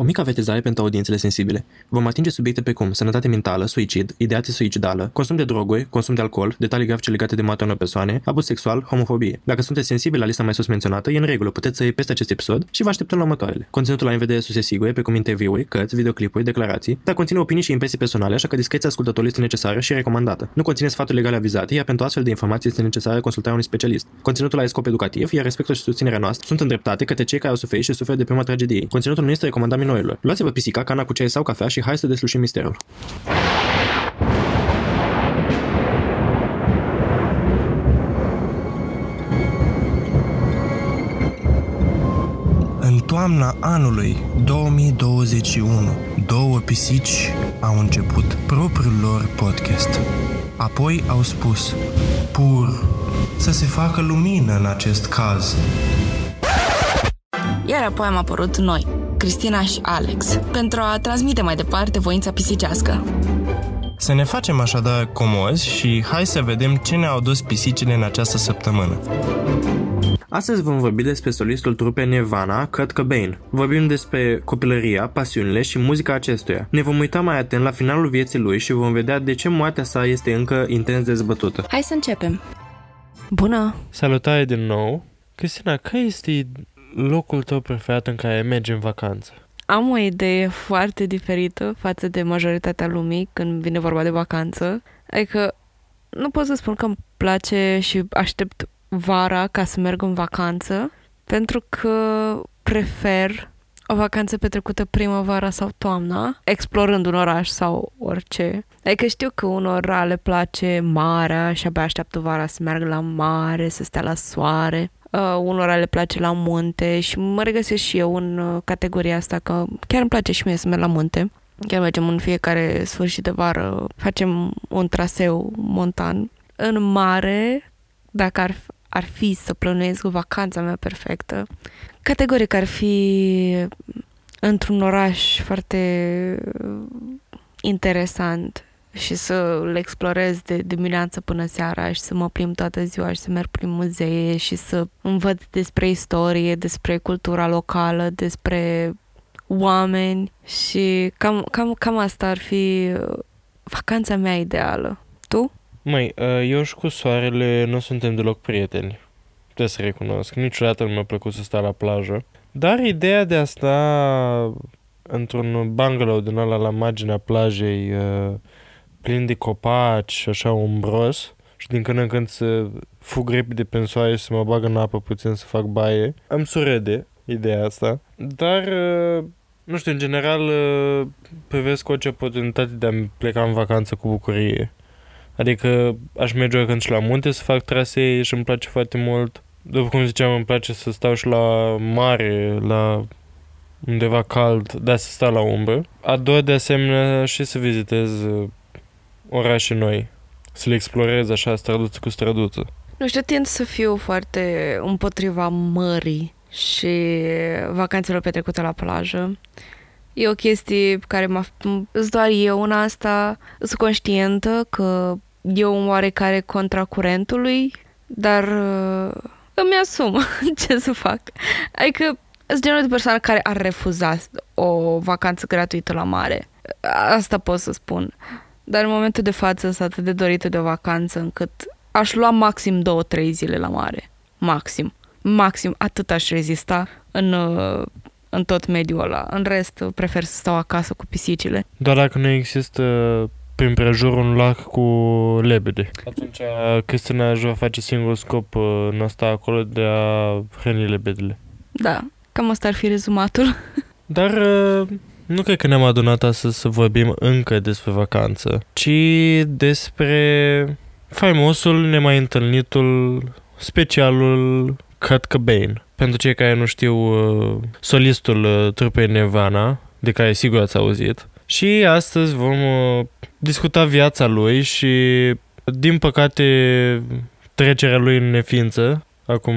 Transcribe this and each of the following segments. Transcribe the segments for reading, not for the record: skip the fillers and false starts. O mică avertizare pentru audiențele sensibile. Vom atinge subiecte precum sănătate mentală, suicid, ideație suicidală, consum de droguri, consum de alcool, detalii grafice legate de moartea unor persoane, abuz sexual, homofobie. Dacă sunteți sensibili la lista mai sus menționată, e în regulă, puteți să iei peste acest episod și vă așteptăm la următoarele. Conținutul la NVD sus e sigur, precum interviuri, cărți, videoclipuri, declarații, dar conține opinii și impresii personale, așa că discreția ascultătorului este necesară și recomandată. Nu conține sfaturi legale avizate, iar pentru astfel de informații este necesară consultarea unui specialist. Conținutul are scop educativ, iar respectul și susținerea noastră sunt îndreptate către cei care au suferit și suferă de prima tragedie. Conținutul nu este recomandat minorilor. Luați-vă pisica, cana cu ceai sau cafea și hai să deslușim misterul. În toamna anului 2021, două pisici au început propriul lor podcast. Apoi au spus, pur să se facă lumină în acest caz. Iar apoi am apărut noi, Cristina și Alex, pentru a transmite mai departe voința pisicească. Să ne facem așadar comozi și hai să vedem ce ne-au dus pisicile în această săptămână. Astăzi vom vorbi despre solistul trupei Nirvana, Kurt Cobain. Vorbim despre copilăria, pasiunile și muzica acestuia. Ne vom uita mai atent la finalul vieții lui și vom vedea de ce moartea sa este încă intens dezbătută. Hai să începem! Bună! Salutare din nou! Cristina, care este locul tău preferat în care mergi în vacanță? Am o idee foarte diferită față de majoritatea lumii când vine vorba de vacanță. Adică nu pot să spun că îmi place și aștept vara ca să merg în vacanță, pentru că prefer o vacanță petrecută primăvara sau toamna, explorând un oraș sau orice. Adică știu că unora le place marea și abia așteaptă vara să meargă la mare, să stea la soare. Unora le place la munte și mă regăsesc și eu în categoria asta, că chiar îmi place și mie să merg la munte. Chiar mergem în fiecare sfârșit de vară, facem un traseu montan. În mare, dacă ar fi să plănuiesc vacanța mea perfectă, categoric ar fi într-un oraș foarte interesant și să le explorez de dimineață până seara și să mă plimb toată ziua și să merg prin muzee și să învăț despre istorie, despre cultura locală, despre oameni și cam asta ar fi vacanța mea ideală. Tu? Măi, eu și cu soarele nu suntem deloc prieteni. Trebuie să recunosc. Niciodată nu mi-a plăcut să stau la plajă. Dar ideea de a sta într-un bungalow din ala la marginea plajei, plin de copaci, așa umbros, și din când în când să fug repede pe soare și să mă bag în apă puțin să fac baie. Îmi surede ideea asta, dar, nu știu, în general privesc orice oportunitate de a pleca în vacanță cu bucurie. Adică aș merge oricând și la munte să fac trasee și îmi place foarte mult. După cum ziceam, îmi place să stau și la mare, la undeva cald, dar să stau la umbră. Ador de asemenea și să vizitez orașe noi, să le explorez așa, străduță cu străduță. Nu știu, tind să fiu foarte împotriva mării și vacanțelor petrecute la plajă. E o chestie care îți doar eu în asta, sunt conștientă că e un oarecare contra curentului, dar îmi asum ce să fac. Adică sunt genul de persoană care ar refuza o vacanță gratuită la mare. Asta pot să spun. Dar în momentul de față sunt atât de dorită de o vacanță încât aș lua maxim 2-3 zile la mare. Maxim. Maxim. Atât aș rezista în tot mediul ăla. În rest, prefer să stau acasă cu pisicile. Doar dacă nu există prin prejur un lac cu lebede. Atunci Cristina își va face singur scop în asta acolo de a hrăni lebedele. Da. Cam asta ar fi rezumatul. Dar nu cred că ne-am adunat astăzi să vorbim încă despre vacanță, ci despre faimosul, nemai întâlnitul, specialul Kurt Cobain. Pentru cei care nu știu, solistul trupei Nirvana, de care sigur ați auzit. Și astăzi vom discuta viața lui și, din păcate, trecerea lui în neființă, acum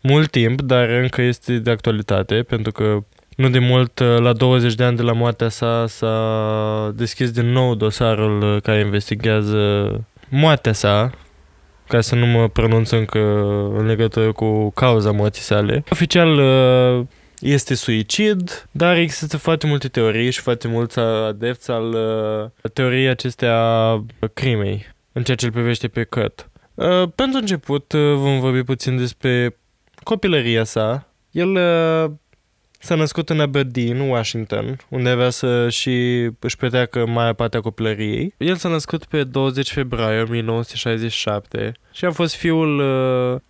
mult timp, dar încă este de actualitate, pentru că nu de mult, la 20 de ani de la moartea sa, s-a deschis din nou dosarul care investigează moartea sa, ca să nu mă pronunț încă în legătură cu cauza moții sale. Oficial, este suicid, dar există foarte multe teorii și foarte mulți adepți al teoriei acestea crimei, în ceea ce îl privește pe Kurt. Pentru început vom vorbi puțin despre copilăria sa. El s-a născut în Aberdeen, Washington, unde avea să și își petreacă marea parte a copilăriei. El s-a născut pe 20 februarie 1967 și a fost fiul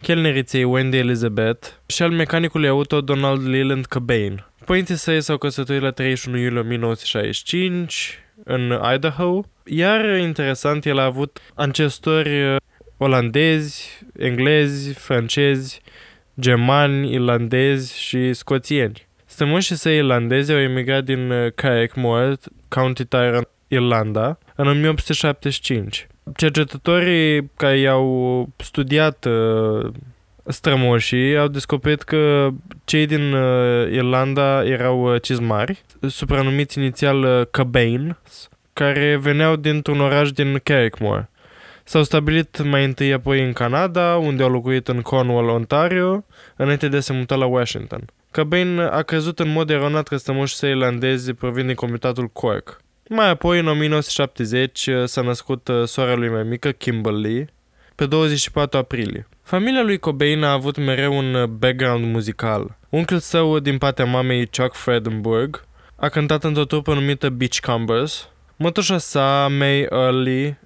chelneriței Wendy Elizabeth și al mecanicului auto Donald Leland Cobain. Părinții săi s-au căsătorit la 31 iulie 1965 în Idaho, iar interesant, el a avut ancestori olandezi, englezi, francezi, germani, irlandezi și scoțieni. Strămoșii săi irlandezi au emigrat din Carrickmore, County Tyrone, Irlanda, în 1875. Cercetătorii care i-au studiat strămoșii au descoperit că cei din Irlanda erau cizmari, supranumiți inițial Cobains, care veneau dintr-un oraș din Carrickmore. S-au stabilit mai întâi apoi în Canada, unde au locuit în Cornwall, Ontario, înainte de a se muta la Washington. Cobain a crezut în mod eronat că strămoșii săi irlandezi provin din comitatul Cork. Mai apoi, în 1970, s-a născut soarea lui mai mică, Kimberly, pe 24 aprilie. Familia lui Cobain a avut mereu un background muzical. Unchiul său, din partea mamei, Chuck Fredenberg, a cântat într-o trupă numită Beachcombers. Mătușa sa, May Early,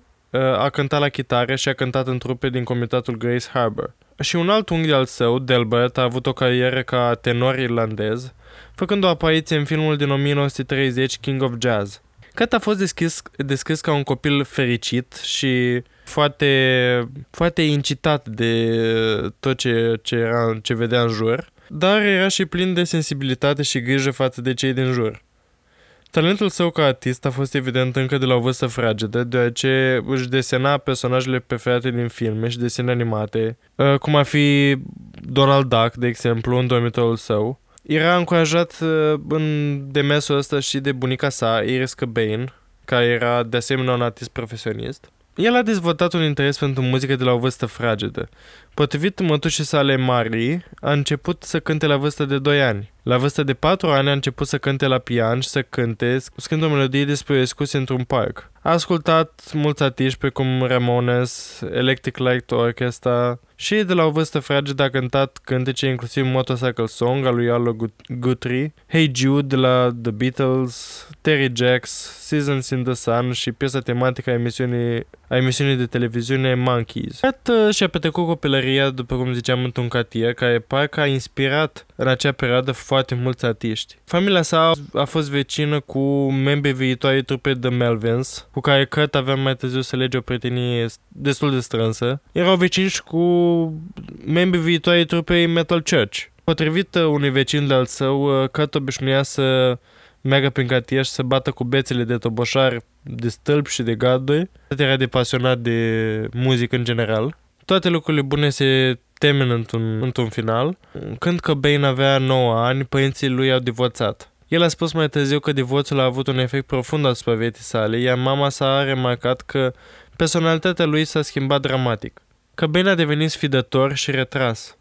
a cântat la chitară și a cântat în trupe din comitatul Grace Harbor. Și un alt unghi al său, Delbert, a avut o carieră ca tenor irlandez, făcând o apariție în filmul din 1930, King of Jazz. Cat a fost descris ca un copil fericit și foarte, foarte incitat de tot ce vedea în jur, dar era și plin de sensibilitate și grijă față de cei din jur. Talentul său ca artist a fost evident încă de la o vârstă fragedă, deoarece își desena personajele preferate din filme și desene animate, cum ar fi Donald Duck, de exemplu, în dormitorul său. Era încurajat în demersul ăsta și de bunica sa, Iris Cobain, care era de asemenea un artist profesionist. El a dezvoltat un interes pentru muzică de la o vârstă fragedă. Potrivit mătușii sale, Marie, a început să cânte la vârsta de 2 ani. La vârsta de 4 ani a început să cânte la pian și să cânte, scriind o melodie despre o excursie într-un parc. A ascultat mulți artiști precum Ramones, Electric Light Orchestra și de la o vârstă fragedă a cântat cântece inclusiv Motorcycle Song al lui Arlo Guthrie, Hey Jude de la The Beatles, Terry Jacks, Seasons in the Sun și piesa tematică a emisiunii de televiziune Monkeys. Cat și-a petrecut copilăria, după cum ziceam, într-un cartier care parcă a inspirat în acea perioadă foarte mulți artiști. Familia sa a fost vecină cu membrii viitoarei trupe The Melvins, cu care Kurt avea mai târziu să lege o prietenie destul de strânsă. Erau vecini și cu membrii viitoarei trupei Metal Church. Potrivit unui vecin de-al său, Kurt obișnuia să meargă prin cartier și să bată cu bețele de toboșari, de stâlpi și de garduri. Era de pasionat de muzică în general. Toate lucrurile bune se termină într-un final. Când Cobain avea 9 ani, părinții lui au divorțat. El a spus mai târziu că divorțul a avut un efect profund asupra vieții sale, iar mama sa a remarcat că personalitatea lui s-a schimbat dramatic. Cobain a devenit sfidător și retras.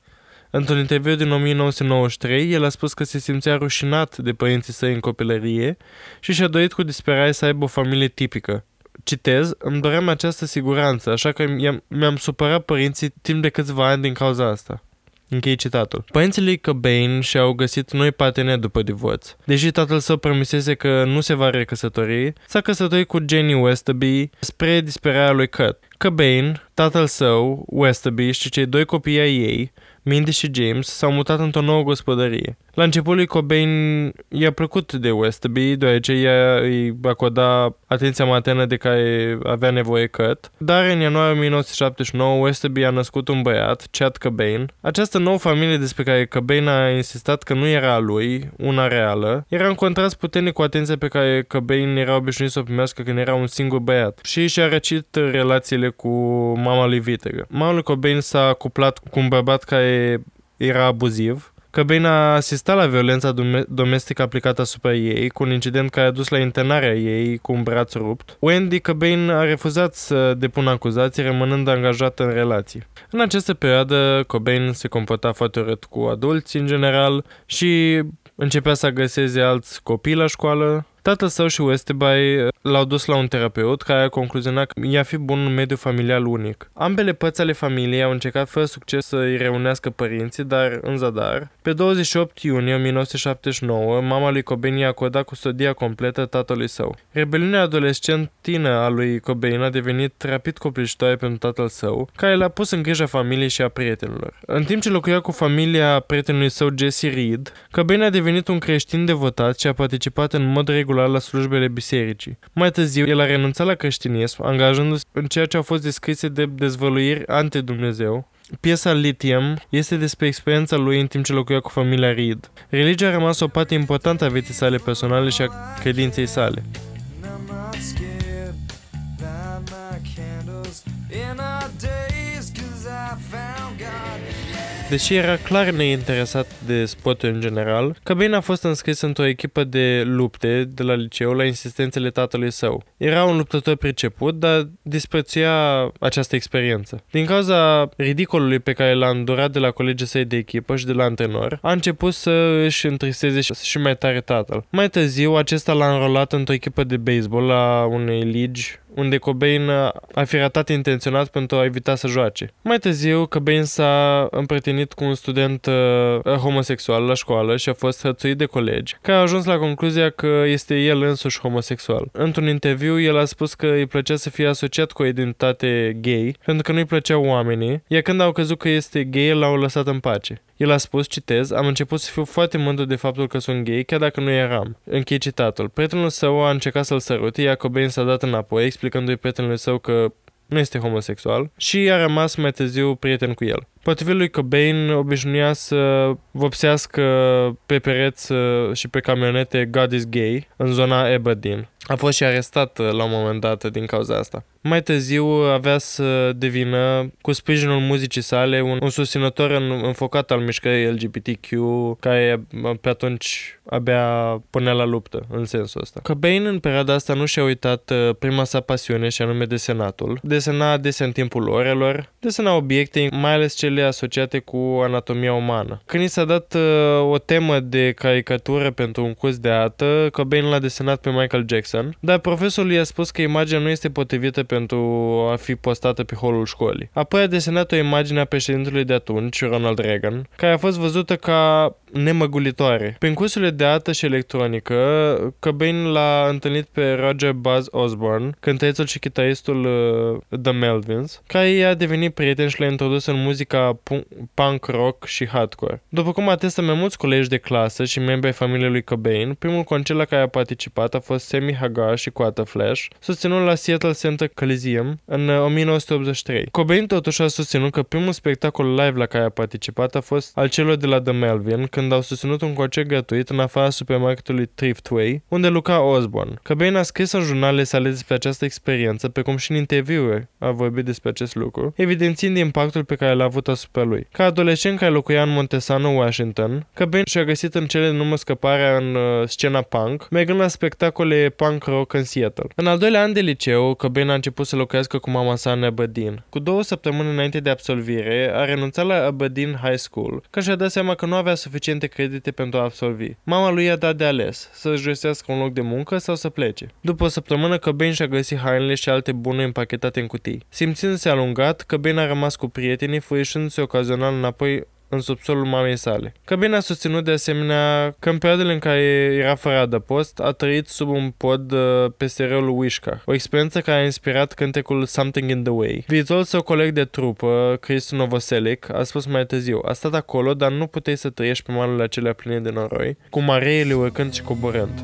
Într-un interviu din 1993, el a spus că se simțea rușinat de părinții săi în copilărie și și-a dorit cu disperare să aibă o familie tipică. Citez, îmi doream această siguranță, așa că mi-am supărat părinții timp de câțiva ani din cauza asta. Închei citatul. Părinții lui Cobain și-au găsit noi parteneri după divorț. Deși tatăl său promisese că nu se va recăsători, s-a căsătorit cu Jenny Westerby spre disperarea lui Kurt. Cobain, tatăl său, Westerby și cei doi copii ai ei, Mindy și James, s-au mutat într-o nouă gospodărie. La început lui Cobain i-a plăcut de Westerby, deoarece ea îi acorda atenția maternă de care avea nevoie Kurt, dar în ianuarie 1979 Westerby a născut un băiat, Chad Cobain. Această nouă familie despre care Cobain a insistat că nu era a lui, una reală, era în contrast puternic cu atenția pe care Cobain era obișnuit să o primească când era un singur băiat și și-a răcit relațiile cu mama lui vitegă. Mama lui Cobain s-a cuplat cu un bărbat care era abuziv. Cobain a asistat la violența domestică aplicată asupra ei, cu un incident care a dus la internarea ei cu un braț rupt. Wendy Cobain a refuzat să depună acuzații, rămânând angajată în relații. În această perioadă, Cobain se comporta foarte urât cu adulți în general și Începea să agreseze alți copii la școală. Tatăl său și Westby l-au dus la un terapeut care a concluzionat că i-a fi bun un mediu familial unic. Ambele părți ale familiei au încercat fără succes să-i reunească părinții, dar în zadar. Pe 28 iunie 1979, mama lui Cobain i-a acordat custodia completă tatălui său. Rebeliunea adolescentină a lui Cobain a devenit rapid copleșitoare pentru tatăl său, care l-a pus în grija familiei și a prietenilor. În timp ce locuia cu familia prietenului său Jesse Reed, Cobain a devenit un creștin devotat și a participat în mod regulat la slujbele bisericii. Mai târziu, el a renunțat la creștinism, angajându-se în ceea ce au fost descrise de dezvăluiri anti-Dumnezeu. Piesa Lithium este despre experiența lui în timp ce locuia cu familia Reed. Religia a rămas o parte importantă a vieții sale personale și a credinței sale. Deși era clar neinteresat de sportul în general, Cobain a fost înscris într-o echipă de lupte de la liceu la insistențele tatălui său. Era un luptător priceput, dar disprețuia această experiență. Din cauza ridicolului pe care l-a îndurat de la colegii săi de echipă și de la antrenor, a început să își întristeze și mai tare tatăl. Mai târziu, acesta l-a înrolat într-o echipă de baseball la unei ligi, unde Cobain a fi ratat intenționat pentru a evita să joace. Mai târziu, Cobain s-a împrietenit cu un student homosexual la școală și a fost hărțuit de colegi, care a ajuns la concluzia că este el însuși homosexual. Într-un interviu, el a spus că îi plăcea să fie asociat cu o identitate gay, pentru că nu-i plăceau oamenii, iar când au crezut că este gay, l-au lăsat în pace. El a spus, citez, am început să fiu foarte mândru de faptul că sunt gay, chiar dacă nu eram. Închei citatul. Prietenul său a încercat să-l sărute, iar Cobain s-a dat înapoi, explicându-i prietenului său că nu este homosexual și a rămas mai târziu prieten cu el. Potrivit lui Cobain, obișnuia să vopsească pe pereți și pe camionete God is gay în zona Aberdeen. A fost și arestat la un moment dat din cauza asta. Mai târziu avea să devină, cu sprijinul muzicii sale, un susținător înfocat al mișcării LGBTQ, care pe atunci abia punea la luptă în sensul ăsta. Cobain în perioada asta nu și-a uitat prima sa pasiune, și anume desenatul. Desena adesea în timpul orelor, desena obiecte, mai ales cele asociate cu anatomia umană. Când i s-a dat o temă de caricatură pentru un curs de artă, Cobain l-a desenat pe Michael Jackson, dar profesorul i-a spus că imaginea nu este potrivită pentru a fi postată pe holul școlii. Apoi a desenat o imagine a președintelui de atunci, Ronald Reagan, care a fost văzută ca nemăgulitoare. Prin cursurile de artă și electronică, Cobain l-a întâlnit pe Roger Buzz Osborne, cântărețul și chitaristul The Melvins, care i-a devenit prieten și l-a introdus în muzica punk rock și hardcore. După cum atestă mai mulți colegi de clasă și membri ai familiei lui Cobain, primul concert la care a participat a fost Sammy Hagar și Quarter Flash, susținut la Seattle Center Coliseum în 1983. Cobain totuși a susținut că primul spectacol live la care a participat a fost al celor de la The Melvin, când au susținut un concert gratuit în afara supermarketului Thriftway, unde lucra Osborne. Cobain a scris în jurnalele sale despre această experiență, precum și în interviuri a vorbit despre acest lucru, evidențiind impactul pe care l-a avut asupra lui. Ca adolescent care locuia în Montesano, Washington, Cobain și-a găsit în cele din urmă scăparea în scena punk, mergând la spectacole punk rock în Seattle. În al doilea an de liceu, Cobain a început să locuiască cu mama sa în Aberdeen. Cu 2 săptămâni înainte de absolvire, a renunțat la Aberdeen High School, că și-a dat seama că nu avea suficiente credite pentru a absolvi. Mama lui i-a dat de ales, să-și găsească un loc de muncă sau să plece. După o săptămână, Cobain și-a găsit hainele și alte bunuri împachetate în cutii. Simțindu-se alungat, Cobain a rămas cu prietenii, furișându-se ocazional înapoi în subsolul mamei sale. Cobain a susținut de asemenea că în perioadele în care era fără adăpost, a trăit sub un pod pe stereoul Wishkah, o experiență care a inspirat cântecul Something in the Way. Viitorul său coleg de trupă, Chris Novoselic, a spus mai târziu, a stat acolo, dar nu puteai să trăiești pe malurile acelea pline de noroi, cu mareele urcând și coborând.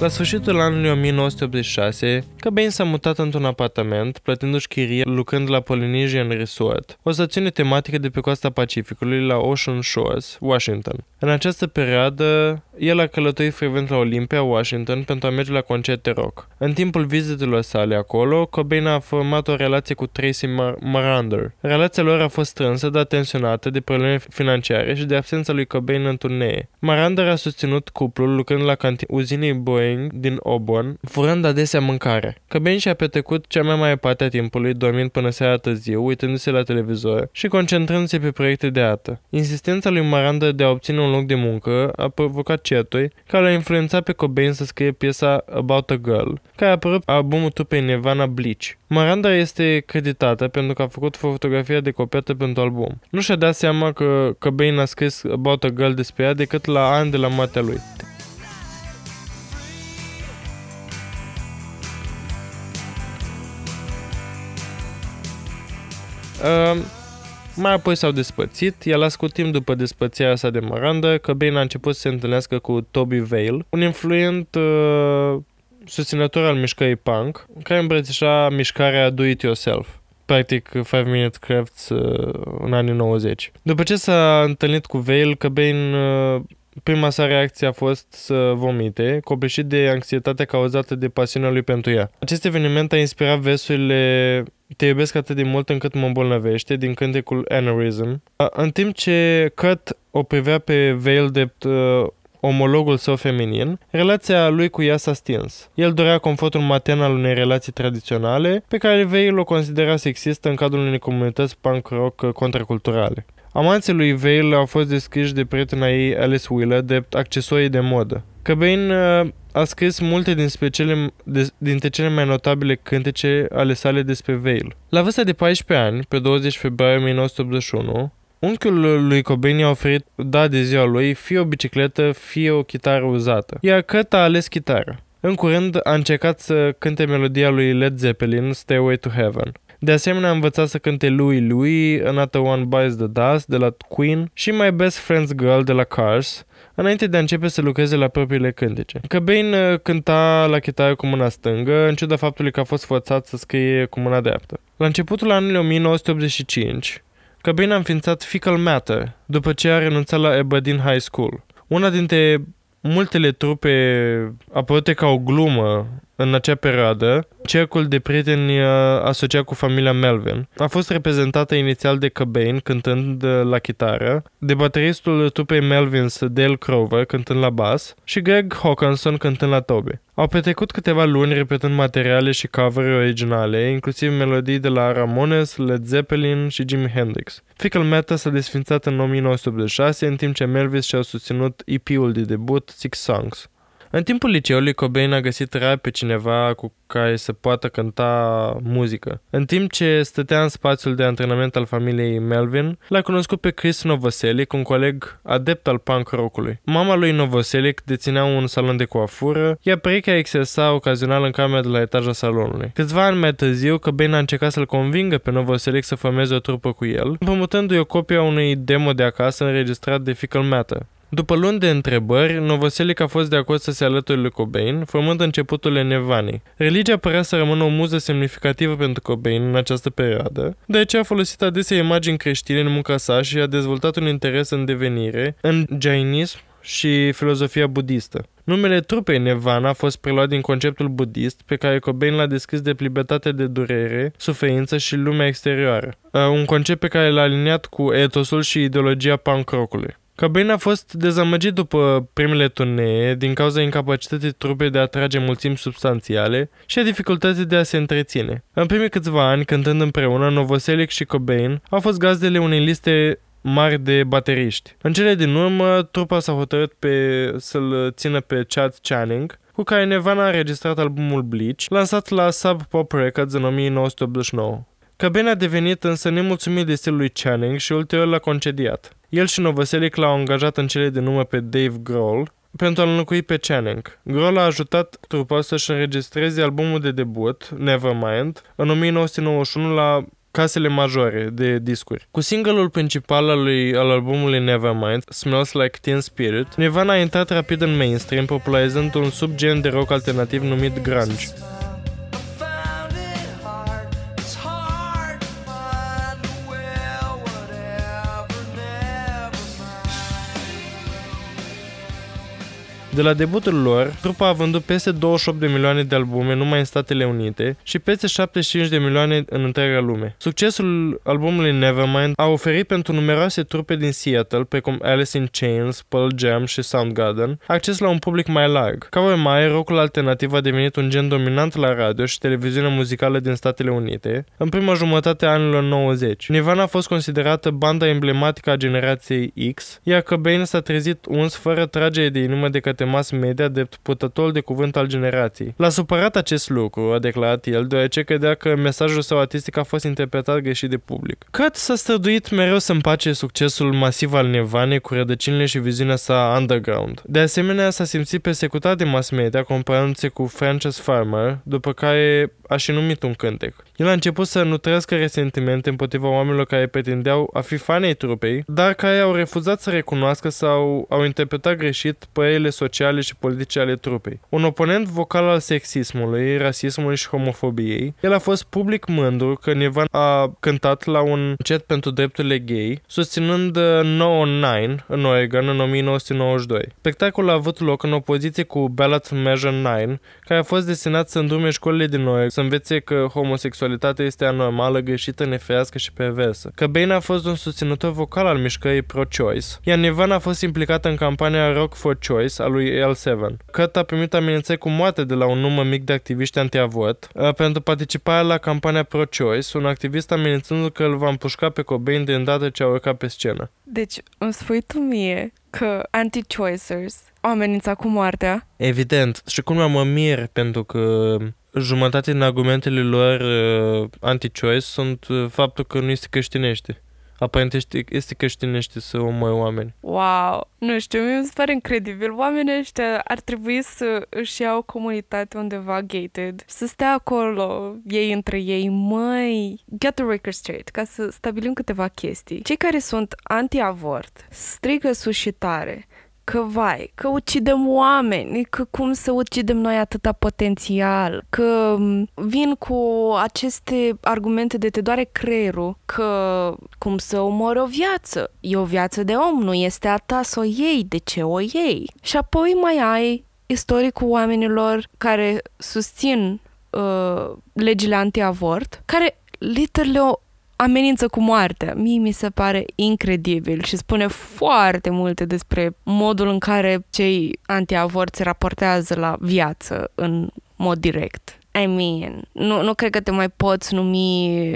La sfârșitul anului 1986, Cobain s-a mutat într-un apartament, plătindu-și chirie, lucrând la Polynesian Resort, o stațiune tematică de pe coasta Pacificului, la Ocean Shores, Washington. În această perioadă, el a călătorit frecvent la Olympia, Washington, pentru a merge la concerte rock. În timpul vizitelor sale acolo, Cobain a format o relație cu Tracy Marander. Relația lor a fost strânsă, dar tensionată de probleme financiare și de absența lui Cobain în turnee. Marander a susținut cuplul lucrând la uzinii Boeing din Auburn, furând adesea mâncare. mare. Cobain și-a petrecut cea mai mare parte a timpului dormind până seara târziu, uitându-se la televizor și concentrându-se pe proiecte de artă. Insistența lui Miranda de a obține un loc de muncă a provocat certuri care l-a influențat pe Cobain să scrie piesa About a Girl, care a apărut albumul trupei Nirvana Bleach. Miranda este creditată pentru că a făcut fotografia de copertă pentru album. Nu și-a dat seama că Cobain a scris About a Girl despre ea decât la ani de la moartea lui. Mai apoi s-au despărțit, iar la scurt timp după despărțirea sa de Miranda, Cobain a început să se întâlnească cu Toby Veil, un influent susținător al mișcării punk, care îmbrățișa mișcarea Do It Yourself, practic 5 Minute Crafts în anii 90. După ce s-a întâlnit cu Veil, Cobain, prima sa reacție a fost să vomite, copleșit de anxietatea cauzată de pasiunea lui pentru ea. Acest eveniment a inspirat versurile Te iubesc atât de mult încât mă îmbolnăvește, din cântecul Aneurism. În timp ce Kurt o privea pe Veil drept omologul său feminin, relația lui cu ea s-a stins. El dorea confortul matern al unei relații tradiționale, pe care Veil o considera sexistă în cadrul unei comunități punk-rock contraculturale. Amanții lui Veil au fost descriși de prietena ei Alice Wheeler drept accesorii de modă. Cobain a scris multe dintre cele mai notabile cântece ale sale despre Veil. La vârsta de 14 ani, pe 20 februarie 1981, unchiul lui Cobain i-a oferit, da, de ziua lui, fie o bicicletă, fie o chitară uzată, iar Kurt a ales chitară. În curând a încercat să cânte melodia lui Led Zeppelin, Stairway to Heaven. De asemenea, a învățat să cânte Louie Louie, Another One Bites the Dust de la Queen și My Best Friend's Girl de la Cars, înainte de a începe să lucreze la propriile cântece. Cobain cânta la chitară cu mâna stângă, în ciuda faptului că a fost forțat să scrie cu mâna dreaptă. La începutul anului 1985, Cobain a înființat Fecal Matter, după ce a renunțat la Aberdeen High School. Una dintre multele trupe apărute ca o glumă în acea perioadă, cercul de prieteni asociat cu familia Melvin a fost reprezentată inițial de Cobain cântând la chitară, de bateristul trupei Melvins Dale Crover cântând la bas și Greg Hawkinson cântând la tobe. Au petrecut câteva luni repetând materiale și cover-uri originale, inclusiv melodii de la Ramones, Led Zeppelin și Jimi Hendrix. Fecal Matter s-a desființat în 1986, în timp ce Melvins și-au susținut EP-ul de debut Six Songs. În timpul liceului, Cobain a găsit rar pe cineva cu care să poată cânta muzică. În timp ce stătea în spațiul de antrenament al familiei Melvin, l-a cunoscut pe Chris Novoselic, un coleg adept al punk rock-ului. Mama lui Novoselic deținea un salon de coafură, iar perechea exersa ocazional în camera de la etaja salonului. Câțiva ani mai târziu, Cobain a încercat să-l convingă pe Novoselic să formeze o trupă cu el, împrumutându-i o copie a unui demo de acasă înregistrat de Fecal Matter. După luni de întrebări, Novoselic a fost de acord să se alăture lui Cobain, formând începutul Nirvanei. Religia părea să rămână o muză semnificativă pentru Cobain în această perioadă, de aceea a folosit adesea imagini creștine în munca sa și a dezvoltat un interes în devenire, în jainism și filozofia budistă. Numele trupei Nirvana a fost preluat din conceptul budist pe care Cobain l-a descris de libertate de durere, suferință și lumea exterioară, un concept pe care l-a aliniat cu etosul și ideologia punk rock-ului. Cobain a fost dezamăgit după primele turnee din cauza incapacității trupei de a atrage mulțimi substanțiale și a dificultății de a se întreține. În primii câțiva ani, cântând împreună, Novoselic și Cobain au fost gazdele unei liste mari de bateriști. În cele din urmă, trupa s-a hotărât să-l țină pe Chad Channing, cu care Nirvana a înregistrat albumul Bleach, lansat la Sub Pop Records în 1989. Cobain a devenit însă nemulțumit de stilul lui Channing și ulterior l-a concediat. El și Novoselic l-au angajat în cele din urmă pe Dave Grohl pentru a-l înlocui pe Channing. Grohl a ajutat trupa să-și înregistreze albumul de debut, Nevermind, în 1991 la casele majore de discuri. Cu single-ul principal al albumului Nevermind, Smells Like Teen Spirit, Nirvana a intrat rapid în mainstream, popularizând un subgen de rock alternativ numit grunge. De la debutul lor, trupa a vândut peste 28 de milioane de albume numai în Statele Unite și peste 75 de milioane în întreaga lume. Succesul albumului Nevermind a oferit pentru numeroase trupe din Seattle, precum Alice in Chains, Pearl Jam și Soundgarden, acces la un public mai larg. Ca urmare, rockul alternativ a devenit un gen dominant la radio și televiziune muzicală din Statele Unite în prima jumătate a anilor 90. Nirvana a fost considerată banda emblematică a generației X, iar Cobain s-a trezit uns fără tragere de inimă de către mass media drept purtătorul de cuvânt al generației. L-a supărat acest lucru, a declarat el, deoarece credea că mesajul său artistic a fost interpretat greșit de public. Kurt s-a străduit mereu să împace succesul masiv al Nirvanei cu rădăcinile și viziunea sa underground. De asemenea, s-a simțit persecutat de mass media, comparându-se cu Frances Farmer, după care a și numit un cântec. El a început să nutrească resentimente împotriva oamenilor care pretindeau a fi fanei trupei, dar care au refuzat să recunoască sau au interpretat greșit părerile sociale și politice ale trupei. Un oponent vocal al sexismului, rasismului și homofobiei, el a fost public mândru că Nirvana a cântat la un concert pentru drepturile gay, susținând No-9 în Oregon în 1992. Spectacolul a avut loc în opoziție cu Ballot Measure 9, care a fost destinat să îndrume școlile din Oregon să învețe că homosexualitatea este anormală, greșită, nefească și perversă. Cobain a fost un susținător vocal al mișcării pro-choice, iar Nirvana a fost implicată în campania Rock for Choice a lui L7. Kurt a primit amenințări cu moarte de la un număr mic de activiști anti-avort pentru participarea la campania pro-choice, un activist amenințându-l că îl va împușca pe Cobain de îndată ce a urcat pe scenă. Deci îmi spui tu mie că anti-choicers au amenințat cu moartea? Evident. Și cum mă mir, pentru că jumătate din argumentele lor anti-choice sunt faptul că nu este creștinește. Aparent este creștinește să omori oameni. Wow! Nu știu, mi se pare incredibil. Oamenii ăștia ar trebui să își iau comunitate undeva gated, să stea acolo ei între ei. Măi, get the record straight, ca să stabilim câteva chestii. Cei care sunt anti-avort strigă sus și tare că vai, că ucidem oameni, că cum să ucidem noi atâta potențial, că vin cu aceste argumente de te doare creierul, că cum să omori o viață, e o viață de om, nu este a ta să o iei, de ce o iei? Și apoi mai ai istoricul oamenilor care susțin legile anti-avort, care literally o amenință cu moartea. Mie mi se pare incredibil și spune foarte multe despre modul în care cei anti-avort se raportează la viață în mod direct. I mean, nu cred că te mai poți numi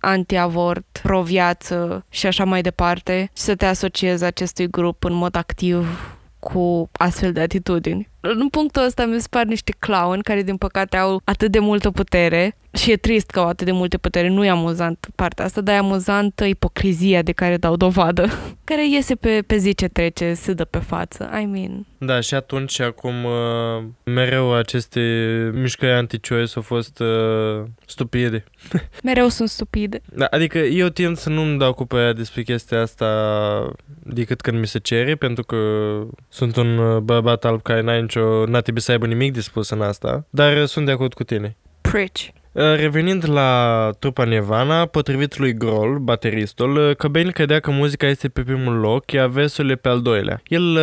anti-avort, pro-viață și așa mai departe și să te asociezi acestui grup în mod activ cu astfel de atitudini. În punctul ăsta mi se par niște clown care din păcate au atât de multă putere și e trist că au atât de multă putere, nu e amuzant partea asta, dar e amuzantă ipocrizia de care dau dovadă, care iese pe zi ce trece, se dă pe față. I mean. Da, și atunci și acum mereu aceste mișcări anti-choice au fost stupide. Mereu sunt stupide. Da, adică eu tind să nu-mi dau cu părerea despre chestia asta decât când mi se cere, pentru că sunt un bărbat alb care n-a trebuit să aibă nimic de spus în asta, dar sunt de acord cu tine. Preach. Revenind la trupa Nirvana, potrivit lui Grohl, bateristul, Cobain credea că muzica este pe primul loc, iar versurile pe al doilea. El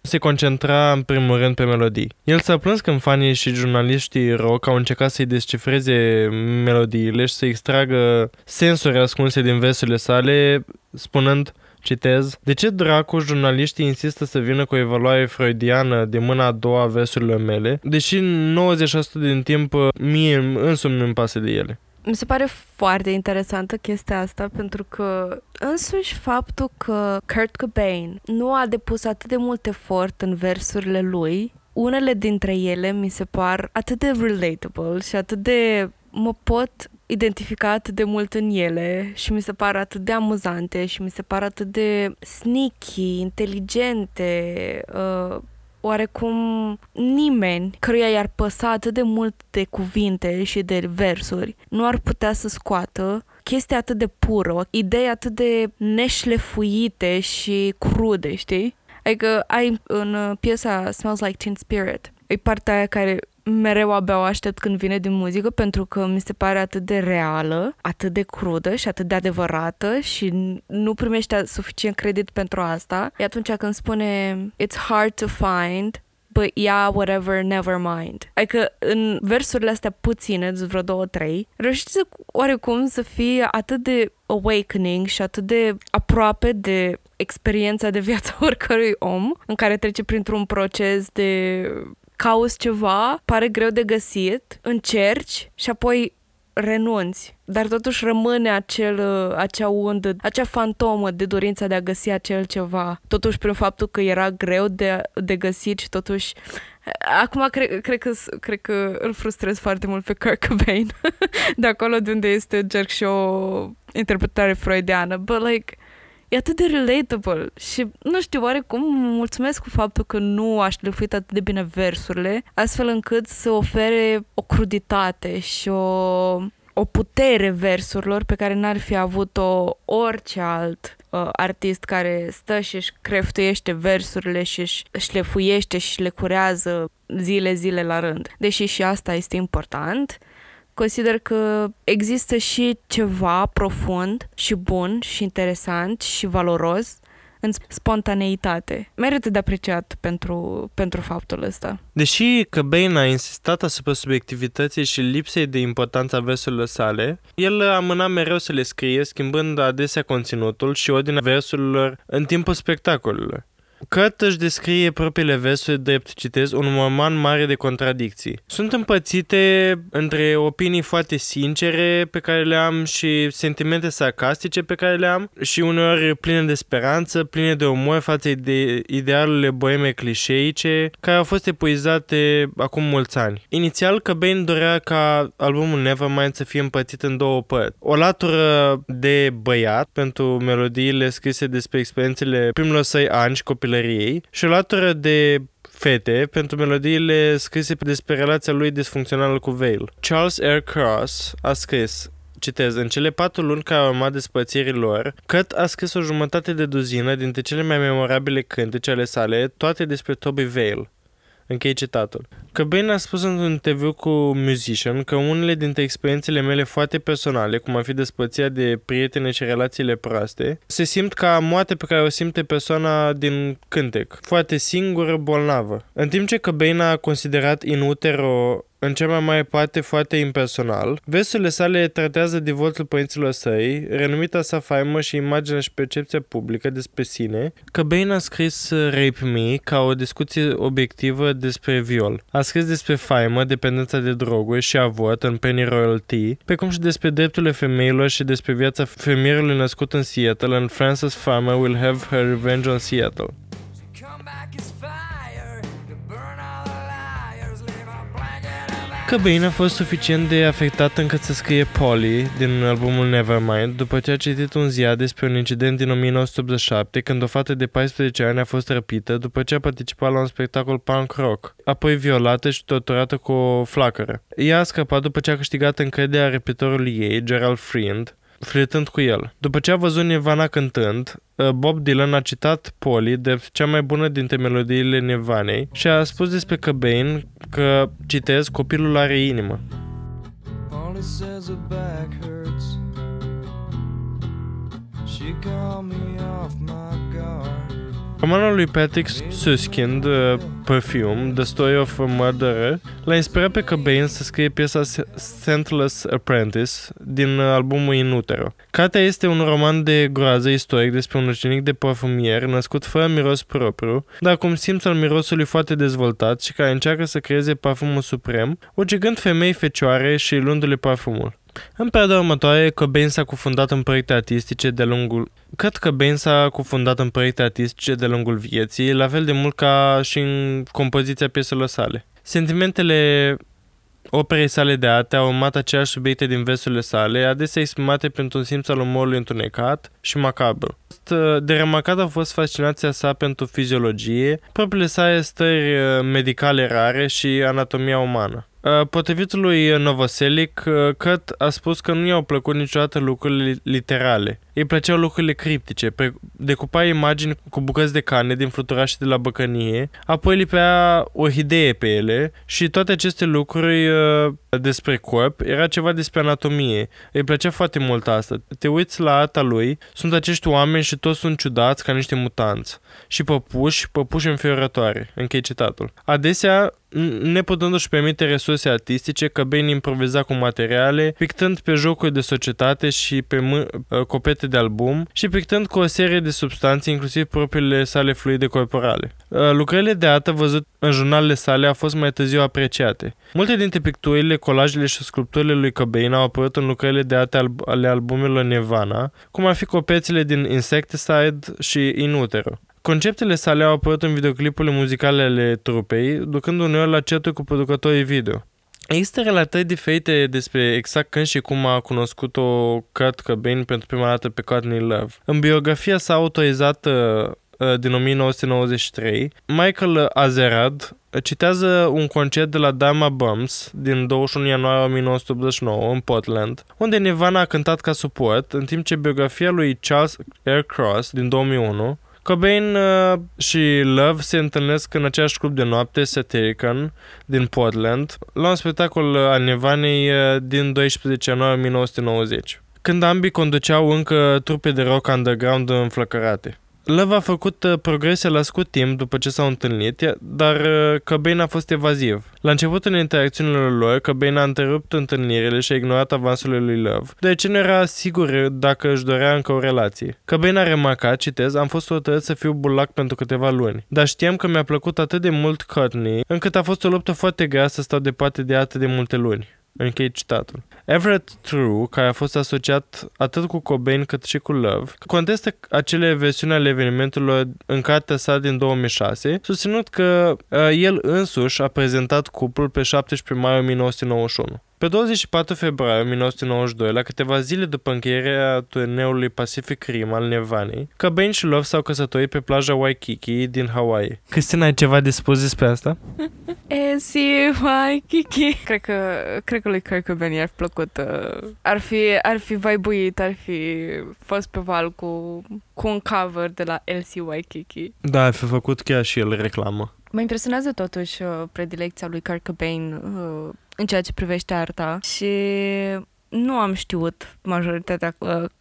se concentra în primul rând pe melodii. El s-a plâns când fanii și jurnaliștii rock au încercat să-i descifreze melodiile și să extragă sensuri ascunse din versurile sale, spunând, citez, de ce dracu jurnaliștii insistă să vină cu o evaluare freudiană de mâna a doua a versurilor mele, deși 90% din timp mie însumi nu-mi pasă de ele. Mi se pare foarte interesantă chestia asta, pentru că însuși faptul că Kurt Cobain nu a depus atât de mult efort în versurile lui, unele dintre ele mi se par atât de relatable și atât de mă pot identifica atât de mult în ele și mi se par atât de amuzante și mi se par atât de sneaky, inteligente, oarecum nimeni căruia i-ar păsa atât de mult de cuvinte și de versuri nu ar putea să scoată chestia atât de pură, idei atât de neșlefuite și crude, știi? Adică ai în piesa Smells Like Teen Spirit, e partea aia care mereu abia o aștept când vine din muzică, pentru că mi se pare atât de reală, atât de crudă și atât de adevărată și nu primește suficient credit pentru asta. E atunci când spune "It's hard to find, but yeah, whatever, never mind." Adică în versurile astea puține, vreo 2-3, reușește oarecum să fie atât de awakening și atât de aproape de experiența de viață oricărui om, în care trece printr-un proces de cauți ceva, pare greu de găsit, încerci și apoi renunți. Dar totuși rămâne acea undă, acea fantomă de dorința de a găsi acel ceva. Totuși prin faptul că era greu de găsit și totuși... Acum cred că îl frustrez foarte mult pe Kurt Cobain de acolo de unde este Jerk și o interpretare freudiană. But like... E atât de relatable și, nu știu, oarecum mulțumesc cu faptul că nu a șlefuit atât de bine versurile, astfel încât să ofere o cruditate și o putere versurilor pe care n-ar fi avut-o orice alt artist care stă și își creftuiește versurile și își șlefuiește și le curează zile la rând. Deși și asta este important, consider că există și ceva profund și bun și interesant și valoros în spontaneitate. Merită de apreciat pentru faptul ăsta. Deși Cobain a insistat asupra subiectivității și lipsei de importanță a versurilor sale, el amâna mereu să le scrie, schimbând adesea conținutul și ordinea versurilor în timpul spectacolului. Kurt își descrie propriile versuri drept, citez, un roman mare de contradicții. Sunt împărțite între opinii foarte sincere pe care le am și sentimente sarcastice pe care le am și uneori pline de speranță, pline de umor față de idealurile boeme clișeice care au fost epuizate acum mulți ani. Inițial, Cobain dorea ca albumul Nevermind să fie împărțit în două părți. O latură de băiat pentru melodiile scrise despre experiențele primilor săi ani și și o latură de fete pentru melodiile scrise despre relația lui disfuncțională cu Vale. Charles R. Cross a scris, citez, în cele 4 luni care au urmat despărțirii lor, Kurt a scris o jumătate de duzină dintre cele mai memorabile cântece ale sale, toate despre Toby Vale. Închei citatul. Cobain a spus într-un interviu cu Musician că unele dintre experiențele mele foarte personale, cum ar fi despărțirea de prietene și relațiile proaste, se simt ca moarte pe care o simte persoana din cântec, foarte singură, bolnavă. În timp ce Cobain a considerat In Utero în cea mai mare parte foarte impersonal, versurile sale tratează divorțul părinților săi, renumita sa faimă și imaginea și percepția publică despre sine. Cobain a scris Rape Me ca o discuție obiectivă despre viol. A scris despre faimă, dependența de droguri și avort în Penny Royalty, precum și despre drepturile femeilor și despre viața fermierului născut în Seattle în Frances Farmer Will Have Her Revenge on Seattle. Cobain a fost suficient de afectat încât să scrie Polly din albumul Nevermind după ce a citit un ziar despre un incident din 1987 când o fată de 14 ani a fost răpită după ce a participat la un spectacol punk rock, apoi violată și torturată cu o flacără. Ea a scăpat după ce a câștigat încrederea repitorului ei, Gerald Friend, flirtând cu el. După ce a văzut Nirvana cântând, Bob Dylan a citat Polly drept cea mai bună dintre melodiile Nirvanei și a spus despre Cobain că, citez, copilul are inimă. Romanul lui Patrick Süskind, Perfume, The Story of a Murderer, l-a inspirat pe Cobain să scrie piesa Scentless Apprentice din albumul In Utero. Cartea este un roman de groază istoric despre un ucenic de parfumier născut fără miros propriu, dar cu un simț al mirosului foarte dezvoltat și care încearcă să creeze parfumul suprem, ucigând femei fecioare și luându-le parfumul. În perioada următoare, Cobain s-a cufundat în proiecte artistice de-a lungul... vieții, la fel de mult ca și în compoziția pieselor sale. Sentimentele operei sale de arte au urmat aceleași subiecte din versurile sale, adesea exprimate printr-un simț al umorului întunecat și macabru. De remarcat a fost fascinația sa pentru fiziologie, propriile sale stări medicale rare și anatomia umană. Potrivit lui Novoselic, Kurt a spus că nu i-au plăcut niciodată lucrurile literale. Îi plăceau locurile criptice, decupa imagini cu bucăți de cane din fluturașe de la Băcănie, apoi lipea orhidee pe ele și toate aceste lucruri despre corp, era ceva despre anatomie. Îi plăcea foarte mult asta. Te uiți la arta lui, sunt acești oameni și toți sunt ciudați ca niște mutanți. Și păpuși înfiorătoare. Închei citatul. Adesea, neputându-și permite resurse artistice, Cobain improviza cu materiale, pictând pe jocuri de societate și pe copete de album și pictând cu o serie de substanțe, inclusiv propriile sale fluide corporale. Lucrările de artă văzute în jurnalele sale au fost mai târziu apreciate. Multe dintre picturile, colajele și sculpturile lui Cobain au apărut în lucrările de artă ale albumelor Nirvana, cum ar fi copețele din Insecticide și In Utero. Conceptele sale au apărut în videoclipurile muzicale ale trupei, ducând uneori la certuri cu producătorii video. Există relatări diferite despre exact când și cum a cunoscut-o Kurt Cobain pentru prima dată pe Courtney Love. În biografia sa autorizată din 1993, Michael Azerrad citează un concert de la Dharma Bums din 21 ianuarie 1989 în Portland, unde Nirvana a cântat ca suport, în timp ce biografia lui Charles R. Cross din 2001, Cobain și Love se întâlnesc în aceeași club de noapte, Satyricon, din Portland, la un spectacol al Nirvanei din 12 ianuarie 1990, când ambii conduceau încă trupe de rock underground înflăcărate. Love a făcut progrese la scurt timp după ce s-au întâlnit, dar Cobain a fost evaziv. La începutul interacțiunilor lor, Cobain a întrerupt întâlnirile și a ignorat avansurile lui Love, deoarece nu era sigur dacă își dorea încă o relație. Cobain a remarcat, citez, am fost hotărât să fiu bulac pentru câteva luni, dar știam că mi-a plăcut atât de mult Courtney, încât a fost o luptă foarte grea să stau departe de atât de multe luni. Închei citatul. Everett True, care a fost asociat atât cu Cobain cât și cu Love, contestă acele versiuni ale evenimentelor în cartea sa din 2006, susținut că el însuși a prezentat cuplul pe 17 mai 1991. Pe 24 februarie 1992, la câteva zile după încheierea turneului Pacific Rim al Nirvanei, Cobain și Love s-au căsătorit pe plaja Waikiki din Hawaii. Cristina, ai ceva de spus despre asta? Waikiki. Cred că lui Kurt Cobain i-ar fi plăcut. Ar fi vibuit, ar fi fost pe val cu un cover de la LC Waikiki. Da, ar fi făcut chiar și el reclamă. Mă impresionează totuși predilecția lui Kurt Cobain în ceea ce privește arta și nu am știut majoritatea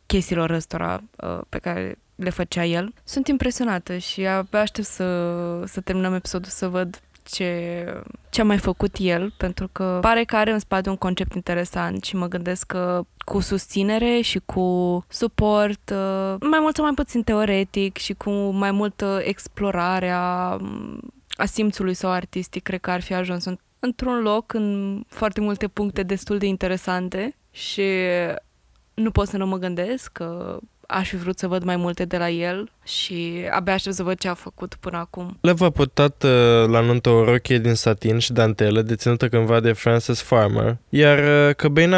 chestiilor ăstora pe care le făcea el. Sunt impresionată și abia aștept să terminăm episodul să văd ce a mai făcut el, pentru că pare că are în spate un concept interesant și mă gândesc că cu susținere și cu suport, mai mult sau mai puțin teoretic și cu mai multă explorare a simțului sau artistic, cred că ar fi ajuns într-un loc, în foarte multe puncte destul de interesante și nu pot să nu mă gândesc că aș fi vrut să văd mai multe de la el și abia aștept să văd ce a făcut până acum. Love a purtat la nuntă o rochie din satin și dantelă, deținută cândva de Frances Farmer, iar Cobain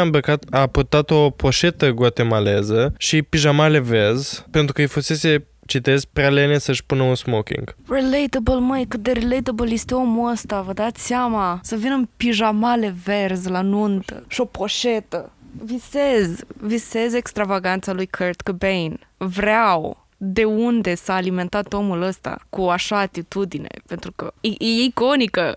a purtat o poșetă guatemaleză și pijamale vez, pentru că îi fusese, citez, prea lene să-și pună un smoking. Relatable, măi, cât de relatable este omul ăsta, vă dați seama? Să vină în pijamale verzi la nuntă și o poșetă. Visez extravaganța lui Kurt Cobain. Vreau de unde s-a alimentat omul ăsta cu așa atitudine, pentru că e iconică.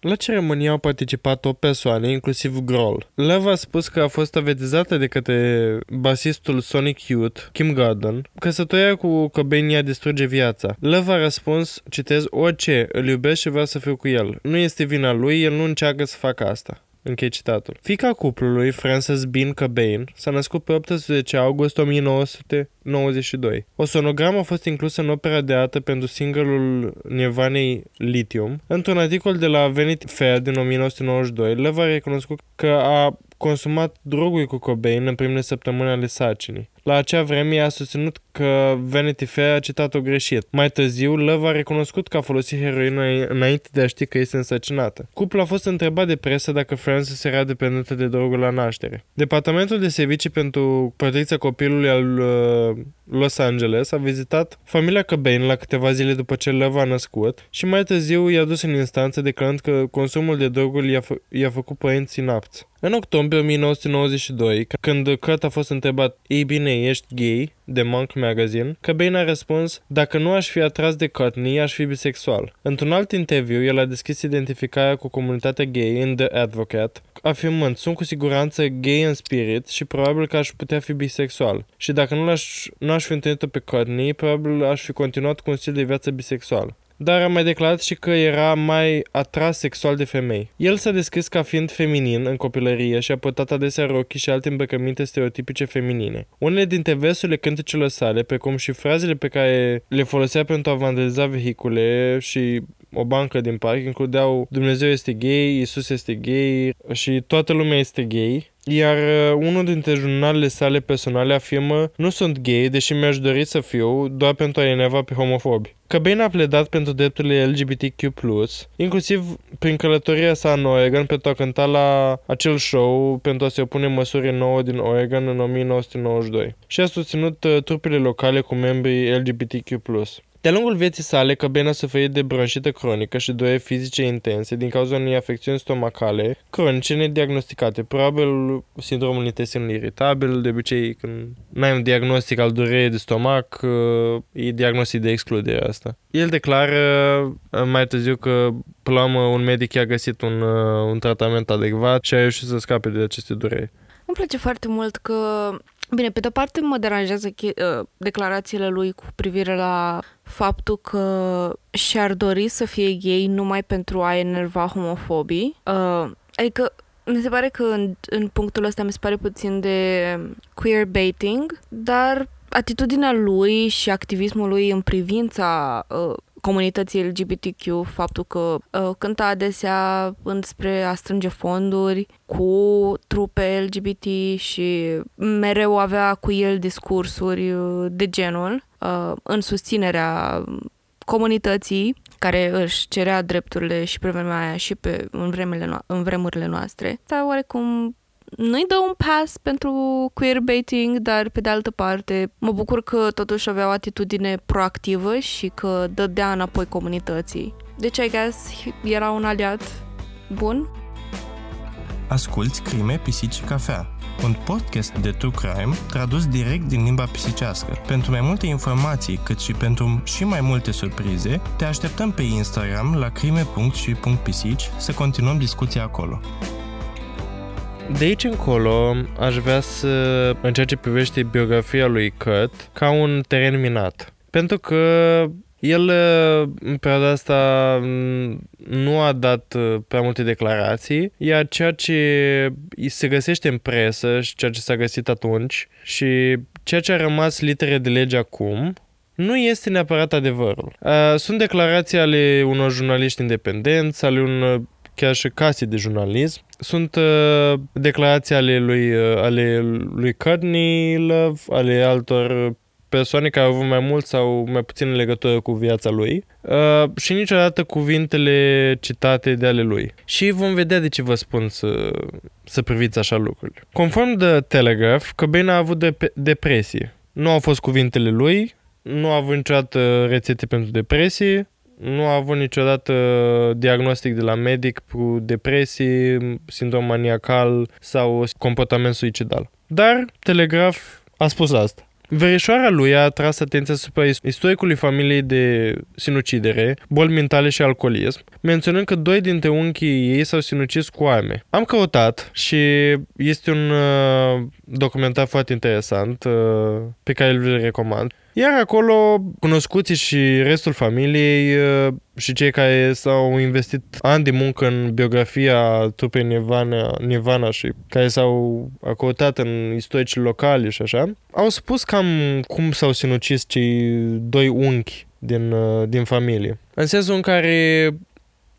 La ceremonie au participat 8 persoane, inclusiv Grohl. Love a spus că a fost avertizată de către basistul Sonic Youth, Kim Gordon. Căsătoria cu Cobain i-a distruge viața. Love a răspuns, citez, orice, îl iubesc și vreau să fiu cu el. Nu este vina lui, el nu încearcă să facă asta. Închei citatul. Fiica cuplului, Frances Bean Cobain, s-a născut pe 18 august 1992. O sonogramă a fost inclusă în opera de artă pentru single-ul Nirvanei Lithium. Într-un articol de la Vanity Fair din 1992, Love a recunoscut că a consumat droguri cu Cobain în primele săptămâni ale sarcinii. La acea vreme a susținut că Vanity Fair a citat-o greșit. Mai târziu, Love a recunoscut că a folosit heroină înainte de a ști că este însărcinată. Cuplul a fost întrebat de presă dacă Frances era dependentă de droguri la naștere. Departamentul de servicii pentru protecția copilului al Los Angeles a vizitat familia Cobain la câteva zile după ce Love a născut și mai târziu i-a dus în instanță declarând că consumul de droguri i-a făcut părinții inapți. În octombrie 1992, când Kurt a fost întrebat, ei bine, ești gay? De Monk Magazine, Cobain a răspuns, dacă nu aș fi atras de Courtney, aș fi bisexual. Într-un alt interviu, el a deschis identificarea cu comunitatea gay în The Advocate, afirmând, sunt cu siguranță gay în spirit și probabil că aș putea fi bisexual. Și dacă nu aș fi întâlnit-o pe Courtney, probabil aș fi continuat cu un stil de viață bisexual. Dar a mai declarat și că era mai atras sexual de femei. El s-a descris ca fiind feminin în copilărie și a purtat adesea rochii și alte îmbrăcăminte stereotipice feminine. Unele dintre versurile cântecelor sale, precum și frazele pe care le folosea pentru a vandaliza vehicule și o bancă din parc, includeau Dumnezeu este gay, Iisus este gay și toată lumea este gay. Iar unul dintre jurnalele sale personale afirmă, nu sunt gay, deși mi-aș dori să fiu, doar pentru a enerva pe homofobi. Cobain a pledat pentru drepturile LGBTQ+, inclusiv prin călătoria sa în Oregon pentru a cânta la acel show pentru a se opune măsurii nouă din Oregon în 1992 și a susținut trupele locale cu membrii LGBTQ+. De-a lungul vieții sale, Cobain a suferit de bronșită cronică și dureri fizice intense din cauza unei afecțiuni stomacale cronice nediagnosticate, probabil sindromul intestinului iritabil, de obicei când n-ai un diagnostic al durerii de stomac, e diagnostic de excludere asta. El declară mai târziu că, până la urmă, un medic i-a găsit un tratament adecvat și a reușit să scape de aceste dureri. Îmi place foarte mult că... Bine, pe de-o parte mă deranjează declarațiile lui cu privire la faptul că și-ar dori să fie gay numai pentru a enerva homofobii. Adică, mi se pare că în punctul ăsta mi se pare puțin de queerbaiting, dar atitudinea lui și activismul lui în privința comunității LGBTQ, faptul că cântă adesea înspre a strânge fonduri cu trupe LGBT și mereu avea cu el discursuri de genul în susținerea comunității care își cerea drepturile și pe vremea aia și în vremurile noastre. Sau oarecum nu-i dă un pas pentru queerbaiting, dar pe de altă parte mă bucur că totuși avea o atitudine proactivă și că dădea înapoi comunității. Deci, I guess, era un aliat bun. Asculți Crime, Pisici și Cafea, un podcast de true crime tradus direct din limba pisicească. Pentru mai multe informații, cât și pentru și mai multe surprize, te așteptăm pe Instagram la crime.și.pisici să continuăm discuția acolo. De aici încolo, aș vrea să, în ceea ce privește biografia lui Kurt, ca un teren minat. Pentru că el, în perioada asta, nu a dat prea multe declarații, iar ceea ce se găsește în presă și ceea ce s-a găsit atunci și ceea ce a rămas litere de lege acum, nu este neapărat adevărul. Sunt declarații ale unor jurnaliști independenți, chiar și case de jurnalism. Sunt declarații ale lui Courtney Love, ale altor persoane care au avut mai mult sau mai puțin legătură cu viața lui și niciodată cuvintele citate de ale lui. Și vom vedea de ce vă spun să priviți așa lucrurile. Conform The Telegraph, Cobain a avut depresie. Nu au fost cuvintele lui, nu a avut niciodată rețete pentru depresie, nu a avut niciodată diagnostic de la medic cu depresie, sindrom maniacal sau comportament suicidal. Dar Telegraph a spus asta. Verișoara lui a atras atenția asupra istoricului familiei de sinucidere, boli mentale și alcoolism, menționând că doi dintre unchii ei s-au sinucis cu arme. Am căutat și este un documentar foarte interesant pe care îl recomand. Iar acolo, cunoscuții și restul familiei și cei care s-au investit ani de muncă în biografia trupei Nirvana și care s-au căutat în istoricii locali și așa, au spus cam cum s-au sinucis cei doi unchi din familie. În sensul în care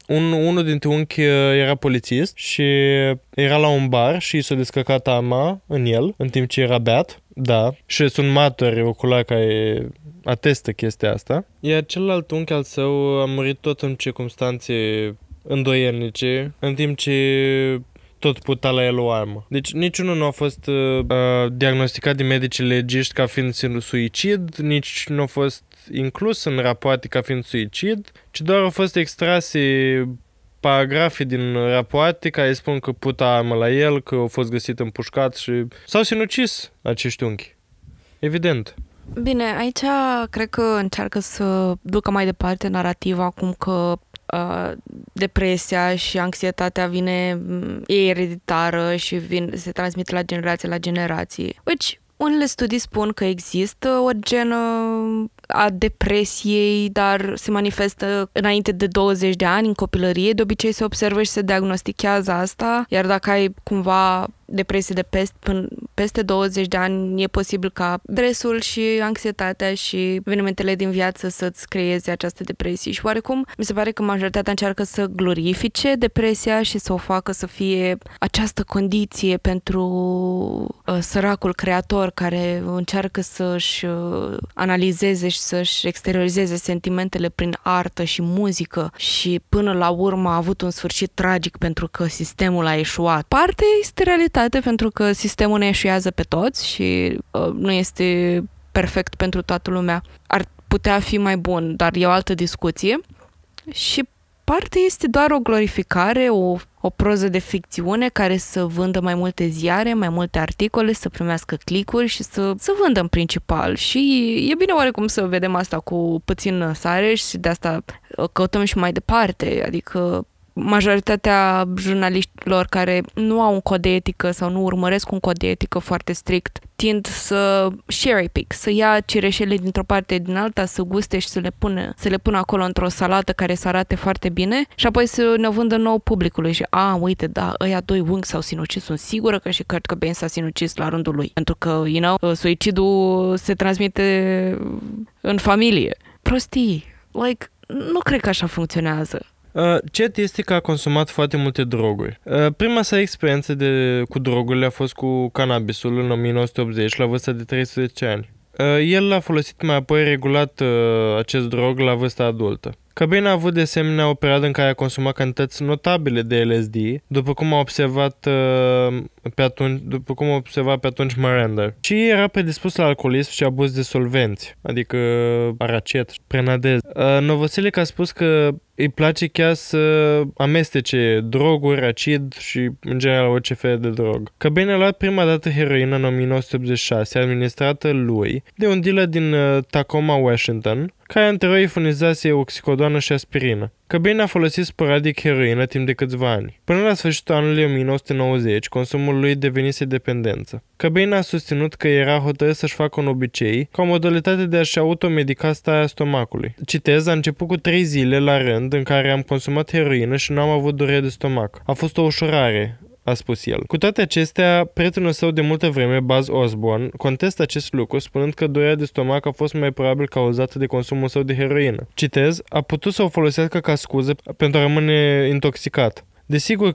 unul dintre unchi era polițist și era la un bar și s-a descărcat arma în el în timp ce era beat. Da, și sunt martori oculari care atestă chestia asta. Iar celălalt unchi al său a murit tot în circunstanțe îndoielnice, în timp ce tot putea la el o armă. Deci niciunul nu a fost diagnosticat de medicii legiști ca fiind suicid, nici nu a fost inclus în rapoarte ca fiind suicid, ci doar au fost extrase paragrafe din rapoarte care spun că puta armă la el, că a fost găsit împușcat și s-au sinucis acești unchi. Evident. Bine, aici cred că încearcă să ducă mai departe narativa acum că depresia și anxietatea e ereditară și se transmite la generație la generații. Deci, unele studii spun că există o genă a depresiei, dar se manifestă înainte de 20 de ani în copilărie. De obicei se observă și se diagnostichează asta, iar dacă ai cumva depresie de peste 20 de ani, e posibil ca stresul și anxietatea și evenimentele din viață să-ți creeze această depresie. Și oarecum mi se pare că majoritatea încearcă să glorifice depresia și să o facă să fie această condiție pentru săracul creator care încearcă să-și analizeze și să-și exteriorizeze sentimentele prin artă și muzică și până la urmă a avut un sfârșit tragic pentru că sistemul a eșuat. Parte este realitate, pentru că sistemul ne eșuează pe toți și nu este perfect pentru toată lumea. Ar putea fi mai bun, dar e o altă discuție. Și parte este doar o glorificare, o proză de ficțiune care să vândă mai multe ziare, mai multe articole, să primească clicuri și să vândă în principal. Și e bine oarecum să vedem asta cu puțin sare și de asta căutăm și mai departe. Adică majoritatea jurnaliștilor care nu au un cod de etică sau nu urmăresc un cod de etică foarte strict tind să cherry pick, să ia cireșele dintr-o parte din alta, să guste și să le pună acolo într-o salată care să arate foarte bine și apoi să ne vândă nou publicului și uite, da, ăia doi unchi s-au sinucis, sunt sigură că și Kurt Cobain s-a sinucis la rândul lui, pentru că, suicidul se transmite în familie. Prostii, nu cred că așa funcționează. Cert este că a consumat foarte multe droguri. Prima sa experiență cu drogurile a fost cu cannabisul în 1980, la vârsta de 13 ani. El a folosit mai apoi regulat acest drog la vârsta adultă. Cobain a avut de asemenea o perioadă în care a consumat cantități notabile de LSD, după cum a observat pe atunci Miranda. Și era predispus la alcoolism și abuz de solvenți, adică aracet, prenadez. Novoselic a spus că îi place chiar să amestece droguri, acid și, în general, orice fel de drog. Cobain a luat prima dată heroină în 1986, administrată lui, de un dealer din Tacoma, Washington, care anterior îi furnizase oxicodoană și aspirină. Cobain a folosit sporadic heroină timp de câțiva ani. Până la sfârșitul anului 1990, consumul lui devenise dependență. Cobain a susținut că era hotărât să-și facă un obicei ca o modalitate de a-și automedica starea stomacului. Citez, a început cu 3 zile la rând în care am consumat heroină și nu am avut durere de stomac. A fost o ușurare, a spus el. Cu toate acestea, prietenul său de multă vreme, Buzz Osborne, contestă acest lucru, spunând că durerea de stomac a fost mai probabil cauzată de consumul său de heroină. Citez, a putut să o folosească ca scuză pentru a rămâne intoxicat. Desigur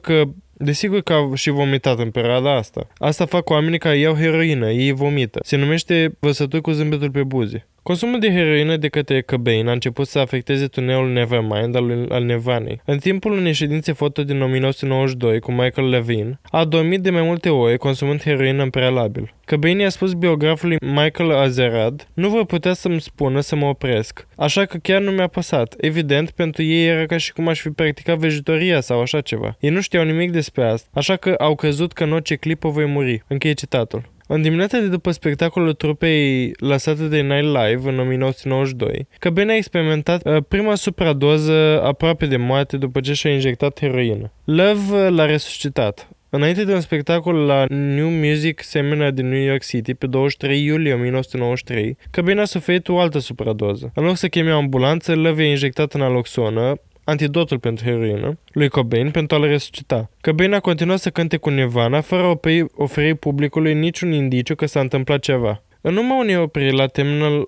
că a și vomitat în perioada asta. Asta fac oamenii care iau heroină, ei vomită. Se numește vărsături cu zâmbetul pe buze. Consumul de heroină de către Cobain a început să afecteze tuneul Nevermind al Nevanei. În timpul unei ședințe foto din 1992 cu Michael Levine, a adormit de mai multe ore consumând heroină în prealabil. Cobain i-a spus biografului Michael Azerrad, nu vor putea să-mi spună să mă opresc, așa că chiar nu mi-a păsat. Evident, pentru ei era ca și cum aș fi practicat vejitoria sau așa ceva. Ei nu știau nimic despre asta, așa că au crezut că în orice clipă voi muri. Încheie citatul. În dimineața de după spectacolul trupei la Saturday Night Live în 1992, Cobain a experimentat prima supradoză aproape de moarte după ce și-a injectat heroină. Love l-a resuscitat. Înainte de un spectacol la New Music Seminar din New York City pe 23 iulie 1993, Cobain a suferit o altă supradoză. În loc să cheme o ambulanță, Love i-a injectat naloxonă, antidotul pentru heroină, lui Cobain pentru a-l resuscita. Cobain a continuat să cânte cu Nirvana fără a oferi publicului niciun indiciu că s-a întâmplat ceva. În urma unei opriri la Terminal 1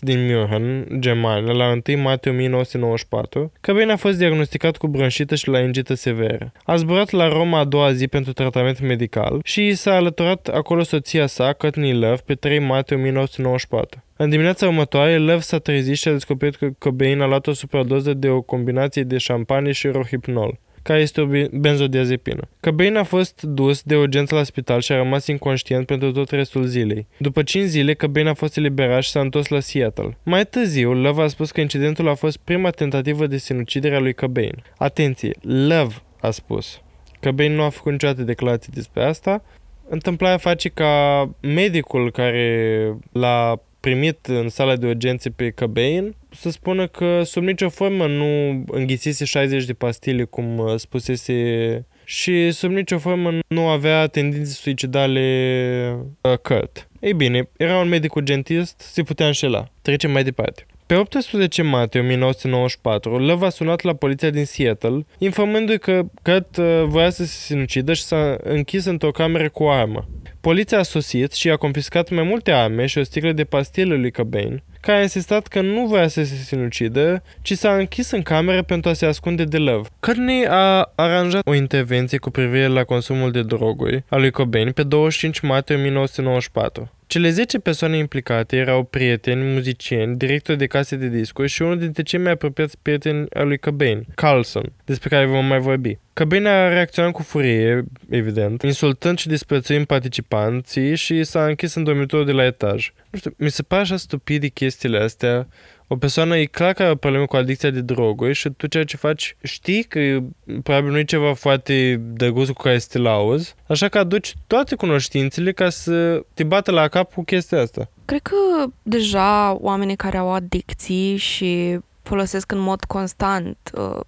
din München, Germania, la 1 martie 1994, Cobain a fost diagnosticat cu bronșită și laringită severă. A zburat la Roma a doua zi pentru tratament medical și i s-a alăturat acolo soția sa, Courtney Love, pe 3 martie 1994. În dimineața următoare, Love s-a trezit și a descoperit că Cobain a luat o supradoză de o combinație de șampanie și rohypnol. care este o benzodiazepină. Cobain a fost dus de urgență la spital și a rămas inconștient pentru tot restul zilei. După 5 zile, Cobain a fost eliberat și s-a întors la Seattle. Mai târziu, Love a spus că incidentul a fost prima tentativă de sinucidere a lui Cobain. Atenție, Love a spus. Cobain nu a făcut niciodată declarații despre asta. Întâmplarea face ca medicul care l-a primit în sala de urgențe pe Cobain să spună că sub nicio formă nu înghisise 60 de pastile, cum spusese, și sub nicio formă nu avea tendințe suicidale Kurt. Ei bine, era un medic urgentist, se putea înșela. Trecem mai departe. Pe 18 martie 1994, Love a sunat la poliția din Seattle, informându-i că Kurt voia să se sinucidă și s-a închis într-o cameră cu o armă. Poliția a sosit și a confiscat mai multe arme și o sticlă de pastile lui Cobain, care a insistat că nu voia să se sinucidă, ci s-a închis în cameră pentru a se ascunde de Love. Courtney a aranjat o intervenție cu privire la consumul de droguri a lui Cobain pe 25 martie 1994. Cele 10 persoane implicate erau prieteni, muzicieni, directori de case de discuri și unul dintre cei mai apropiați prieteni al lui Cobain, Carlson, despre care vom mai vorbi. Cobain a reacționat cu furie, evident, insultând și disprețuind participanții și s-a închis în dormitorul de la etaj. Nu știu, mi se pare așa stupide chestiile astea. O persoană e clar că are o problemă cu adicția de droguri și tu ceea ce faci știi că probabil nu e ceva foarte drăguț cu care să te lauzi, așa că aduci toate cunoștințele ca să te bată la cap cu chestia asta. Cred că deja oamenii care au adicții și folosesc în mod constant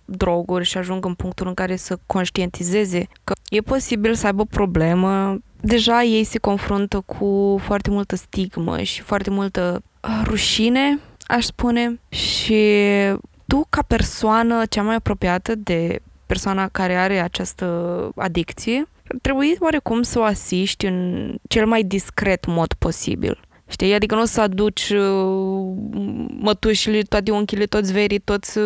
droguri și ajung în punctul în care să conștientizeze că e posibil să aibă problemă, deja ei se confruntă cu foarte multă stigmă și foarte multă rușine, aș spune, și tu ca persoană cea mai apropiată de persoana care are această adicție, trebuie oarecum să o asiști în cel mai discret mod posibil. Știi? Adică nu o să aduci mătușile, toate unchile, toți verii, toți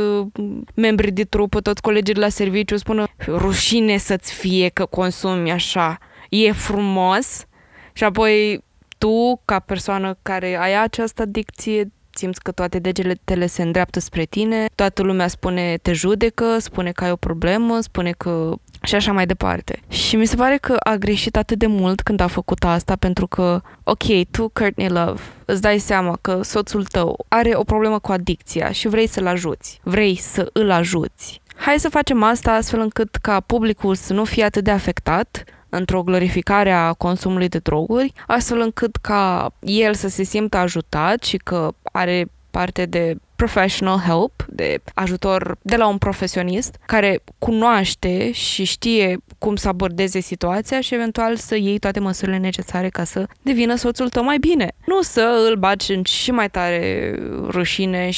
membrii de trupă, toți colegii de la serviciu, spună rușine să-ți fie că consumi așa, e frumos, și apoi tu ca persoană care ai această adicție simți că toate degetele se îndreaptă spre tine, toată lumea spune, te judecă, spune că ai o problemă, spune că... și așa mai departe. Și mi se pare că a greșit atât de mult când a făcut asta, pentru că, ok, tu, Courtney Love, îți dai seama că soțul tău are o problemă cu adicția și vrei să-l ajuți, vrei să îl ajuți. Hai să facem asta astfel încât ca publicul să nu fie atât de afectat într-o glorificare a consumului de droguri, astfel încât ca el să se simtă ajutat și că are parte de professional help, de ajutor de la un profesionist care cunoaște și știe cum să abordeze situația și eventual să iei toate măsurile necesare ca să devină soțul tău mai bine. Nu să îl bagi în și mai tare rușine,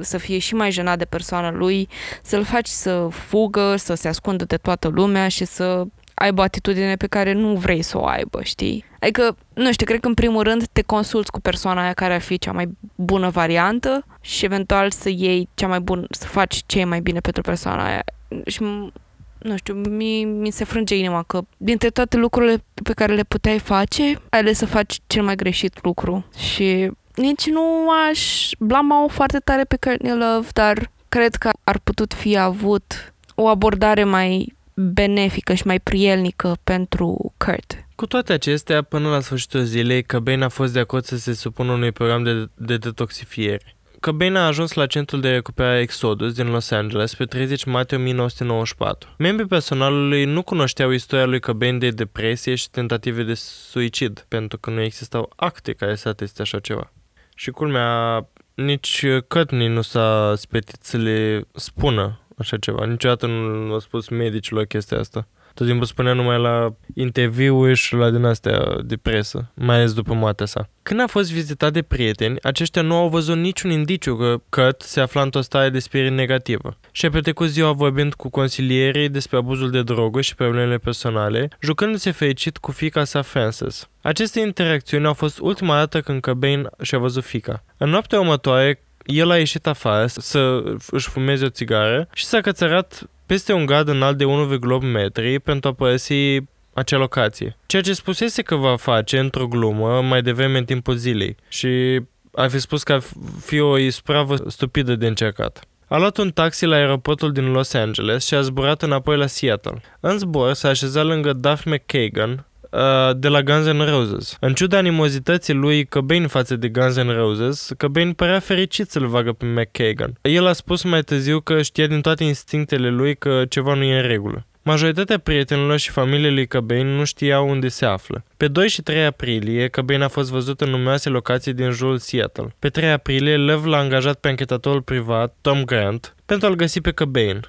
să fie și mai jenat de persoana lui, să-l faci să fugă, să se ascundă de toată lumea și să aibă atitudine pe care nu vrei să o aibă, știi? Adică, nu știu, cred că în primul rând te consulți cu persoana aia care ar fi cea mai bună variantă și eventual să iei cea mai bună, să faci ce e mai bine pentru persoana aia. Și, nu știu, mi se frânge inima că dintre toate lucrurile pe care le puteai face, ai ales să faci cel mai greșit lucru. Și nici nu aș blama-o foarte tare pe Courtney Love, dar cred că ar putut fi avut o abordare mai benefică și mai prielnică pentru Kurt. Cu toate acestea, până la sfârșitul zilei, Cobain a fost de acord să se supună unui program de detoxifiere. Cobain a ajuns la centrul de recuperare Exodus din Los Angeles pe 30 martie 1994. Membrii personalului nu cunoșteau istoria lui Cobain de depresie și tentative de suicid, pentru că nu existau acte care să ateste așa ceva. Și culmea, nici Courtney nu s-a spetit să le spună așa ceva. Niciodată nu a spus medicilor chestia asta. Tot timpul spunea numai la interviuri și la din astea de presă, mai ales după moartea sa. Când a fost vizitat de prieteni, aceștia nu au văzut niciun indiciu că Kurt se afla într-o stare de spirit negativă. Și-a petrecut ziua vorbind cu consilierii despre abuzul de droguri și problemele personale, jucându-se fericit cu fiica sa Frances. Aceste interacțiuni au fost ultima dată când Cobain și-a văzut fiica. În noaptea următoare, el a ieșit afară să își fumeze o țigară și s-a cățărat peste un gard înalt de 1,8 metri pentru a părăsi acea locație. Ceea ce spusese că va face într-o glumă mai devreme în timpul zilei și ar fi spus că ar fi o ispravă stupidă de încercat. A luat un taxi la aeroportul din Los Angeles și a zburat înapoi la Seattle. În zbor s-a așezat lângă Duff McKagan de la Guns N' Roses. În ciuda animozității lui Cobain față de Guns N' Roses, Cobain părea fericit să-l vadă pe McKagan. El a spus mai târziu că știa din toate instinctele lui că ceva nu e în regulă. Majoritatea prietenilor și familiei lui Cobain nu știau unde se află. Pe 2 și 3 aprilie, Cobain a fost văzut în numeroase locații din jurul Seattle. Pe 3 aprilie, Love l-a angajat pe anchetatorul privat, Tom Grant, pentru a-l găsi pe Cobain.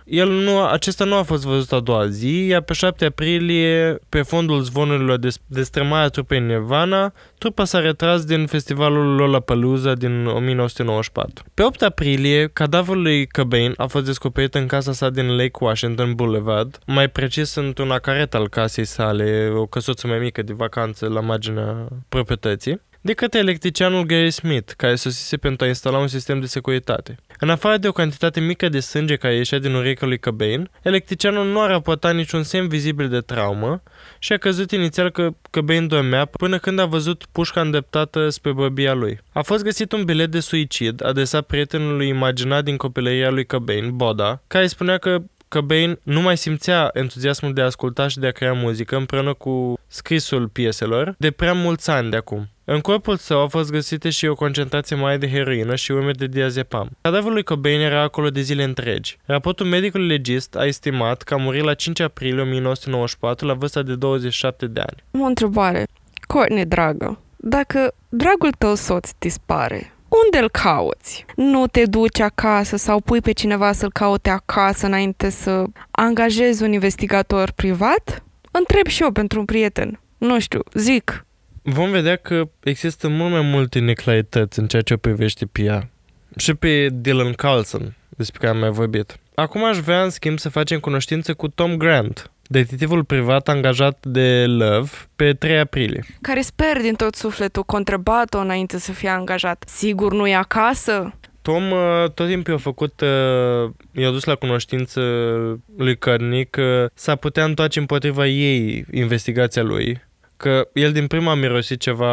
Acesta nu a fost văzut a doua zi, iar pe 7 aprilie, pe fondul zvonurilor de strămarea trupei Nirvana, trupa s-a retras din festivalul Lollapalooza din 1994. Pe 8 aprilie, cadavrul lui Cobain a fost descoperit în casa sa din Lake Washington Boulevard, mai precis într-un acaret al casei sale, o căsuță mai mică de vacanță la marginea proprietății, de către electricianul Gary Smith, care sosise pentru a instala un sistem de securitate. În afară de o cantitate mică de sânge care ieșea din urechea lui Cobain, electricianul nu a raportat niciun semn vizibil de traumă și a crezut inițial că Cobain dormea până când a văzut pușca îndreptată spre bărbia lui. A fost găsit un bilet de suicid adresat prietenului imaginat din copilăria lui Cobain, Boda, care spunea că Cobain nu mai simțea entuziasmul de a asculta și de a crea muzică împreună cu scrisul pieselor de prea mulți ani de acum. În corpul său au fost găsite și o concentrație mare de heroină și urme de diazepam. Cadavrul lui Cobain era acolo de zile întregi. Raportul medicului legist a estimat că a murit la 5 aprilie 1994 la vârsta de 27 de ani. O întrebare. Courtney, dragă, dacă dragul tău soț dispare, unde-l cauți? Nu te duci acasă sau pui pe cineva să-l caute acasă înainte să angajezi un investigator privat? Întreb și eu pentru un prieten. Nu știu, zic. Vom vedea că există mult mai multe neclarități în ceea ce o privește pe ea. Și pe Dylan Carlson, despre care am mai vorbit. Acum aș vrea, în schimb, să facem cunoștință cu Tom Grant, detectivul privat angajat de Love pe 3 aprilie. Care sper din tot sufletul că a întrebat-o înainte să fie angajat. Sigur nu e acasă? Tom tot timpul i-a dus la cunoștință lui Kearney că s-ar putea întoarce împotriva ei investigația lui, că el din prima a mirosit ceva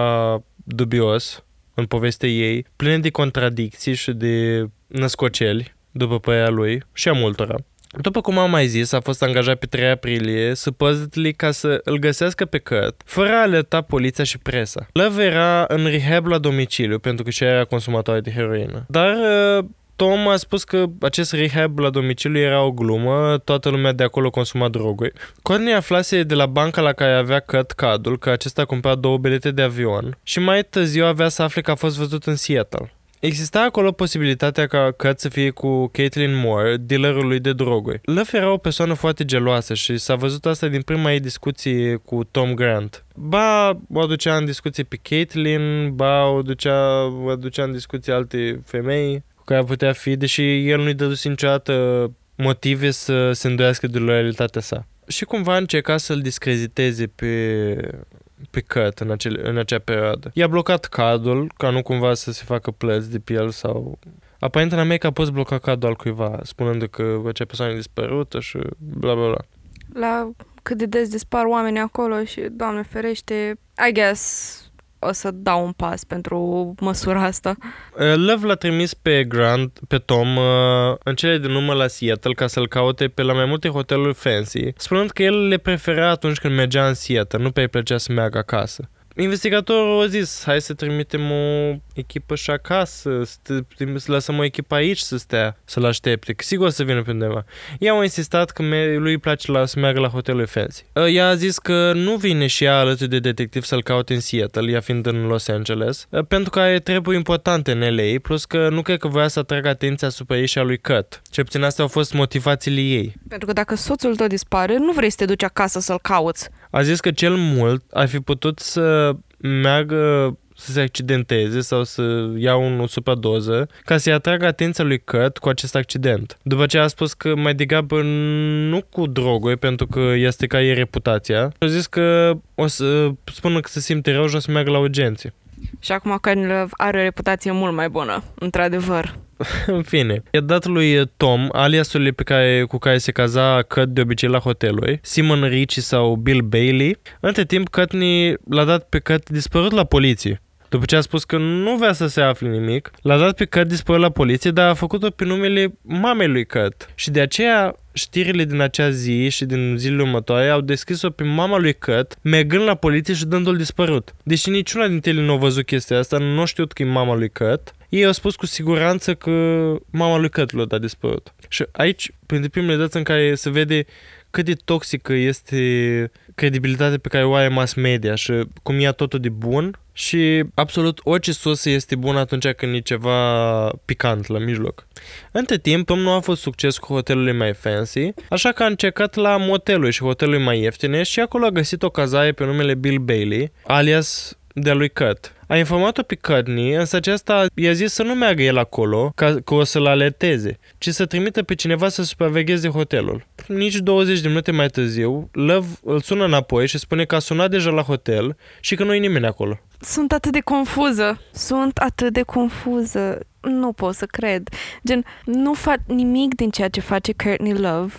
dubios în povestea ei, plină de contradicții și de născoceli, după părerea lui și a multora. După cum am mai zis, a fost angajat pe 3 aprilie, supposedly ca să îl găsească pe Kurt, fără a alerta poliția și presa. Love era în rehab la domiciliu, pentru că și ea era consumatoare de heroină. Dar Tom a spus că acest rehab la domiciliu era o glumă, toată lumea de acolo consuma droguri. Courtney aflase de la banca la care avea Kurt cadul că acesta cumpăra 2 bilete de avion și mai târziu avea să afle că a fost văzut în Seattle. Exista acolo posibilitatea ca Kurt să fie cu Caitlin Moore, dealerul lui de droguri. Love era o persoană foarte geloasă și s-a văzut asta din prima ei discuție cu Tom Grant. Ba o aducea în discuție pe Caitlin, ba o aducea în discuție alte femei cu care putea fi, deși el nu-i dăduse niciodată motive să se îndoiască de loialitatea sa. Și cumva încerca să-l discrediteze pe Kurt în acea perioadă. I-a blocat cardul, ca nu cumva să se facă plăți de pe el sau... Aparent în America poți bloca cardul al cuiva, spunând că acea persoană e dispărută și bla bla bla. La cât de des dispar oamenii acolo și, Doamne ferește, I guess o să dau un pas pentru măsura asta. Love l-a trimis pe Tom, în cele din urmă la Seattle ca să-l caute pe la mai multe hoteluri fancy, spunând că el le prefera atunci când mergea în Seattle, nu pe-i plăcea să meargă acasă. Investigatorul a zis, hai să trimitem o echipă și acasă, să lăsăm o echipă aici să stea, să-l aștepte, că sigur o să vină pe undeva. Ea a insistat că lui îi place să meargă la hotelul fancy. Ea a zis că nu vine și ea alături de detectiv să-l caute în Seattle, ea fiind în Los Angeles, pentru că are treburi importante în LA, plus că nu cred că voia să atragă atenția asupra ei și a lui Kurt. Cel puțin astea au fost motivațiile ei. Pentru că dacă soțul tău dispare, nu vrei să te duci acasă să-l cauți. A zis că cel mult ar fi putut să meargă să se accidenteze sau să ia o supradoză ca să-i atragă atenția lui Kurt cu acest accident. După aceea a spus că mai degrabă nu cu droguri, pentru că este ca ei reputația. A zis că o să spună că se simte rău și o să meargă la urgențe. Și acum Courtney Love are o reputație mult mai bună, într-adevăr. În fine, i-a dat lui Tom, aliasul cu care se caza Kurt de obicei la hoteluri, Simon Ricci sau Bill Bailey. Între timp, Courtney l-a dat pe Kurt dispărut la poliție. După ce a spus că nu vrea să se afle nimic, l-a dat pe Cut dispărut la poliție, dar a făcut-o pe numele mamei lui Cut. Și de aceea știrile din acea zi și din zilele următoare au descris-o pe mama lui Cut mergând la poliție și dându-l dispărut. Deși niciuna dintre ele nu a văzut chestia asta, nu știu că e mama lui Cut, ei au spus cu siguranță că mama lui Cut l-a dat dispărut. Și aici, printre primele dăți în care se vede cât de toxică este credibilitatea pe care o are mass media și cum ia totul de bun și absolut orice sosă este bună atunci când e ceva picant la mijloc. Între timp, nu a fost succes cu hotelurile mai fancy, așa că a încercat la motelul și hotelul mai ieftine și acolo a găsit o cazare pe numele Bill Bailey, alias de-a lui Cut. A informat-o pe Cudney, însă aceasta i-a zis să nu meargă el acolo, că o să-l alerteze, ci să trimită pe cineva să supravegheze hotelul. Nici 20 de minute mai târziu, Love îl sună înapoi și spune că a sunat deja la hotel și că nu-i nimeni acolo. Sunt atât de confuză. Nu pot să cred. Gen, nu fac nimic din ceea ce face Courtney Love.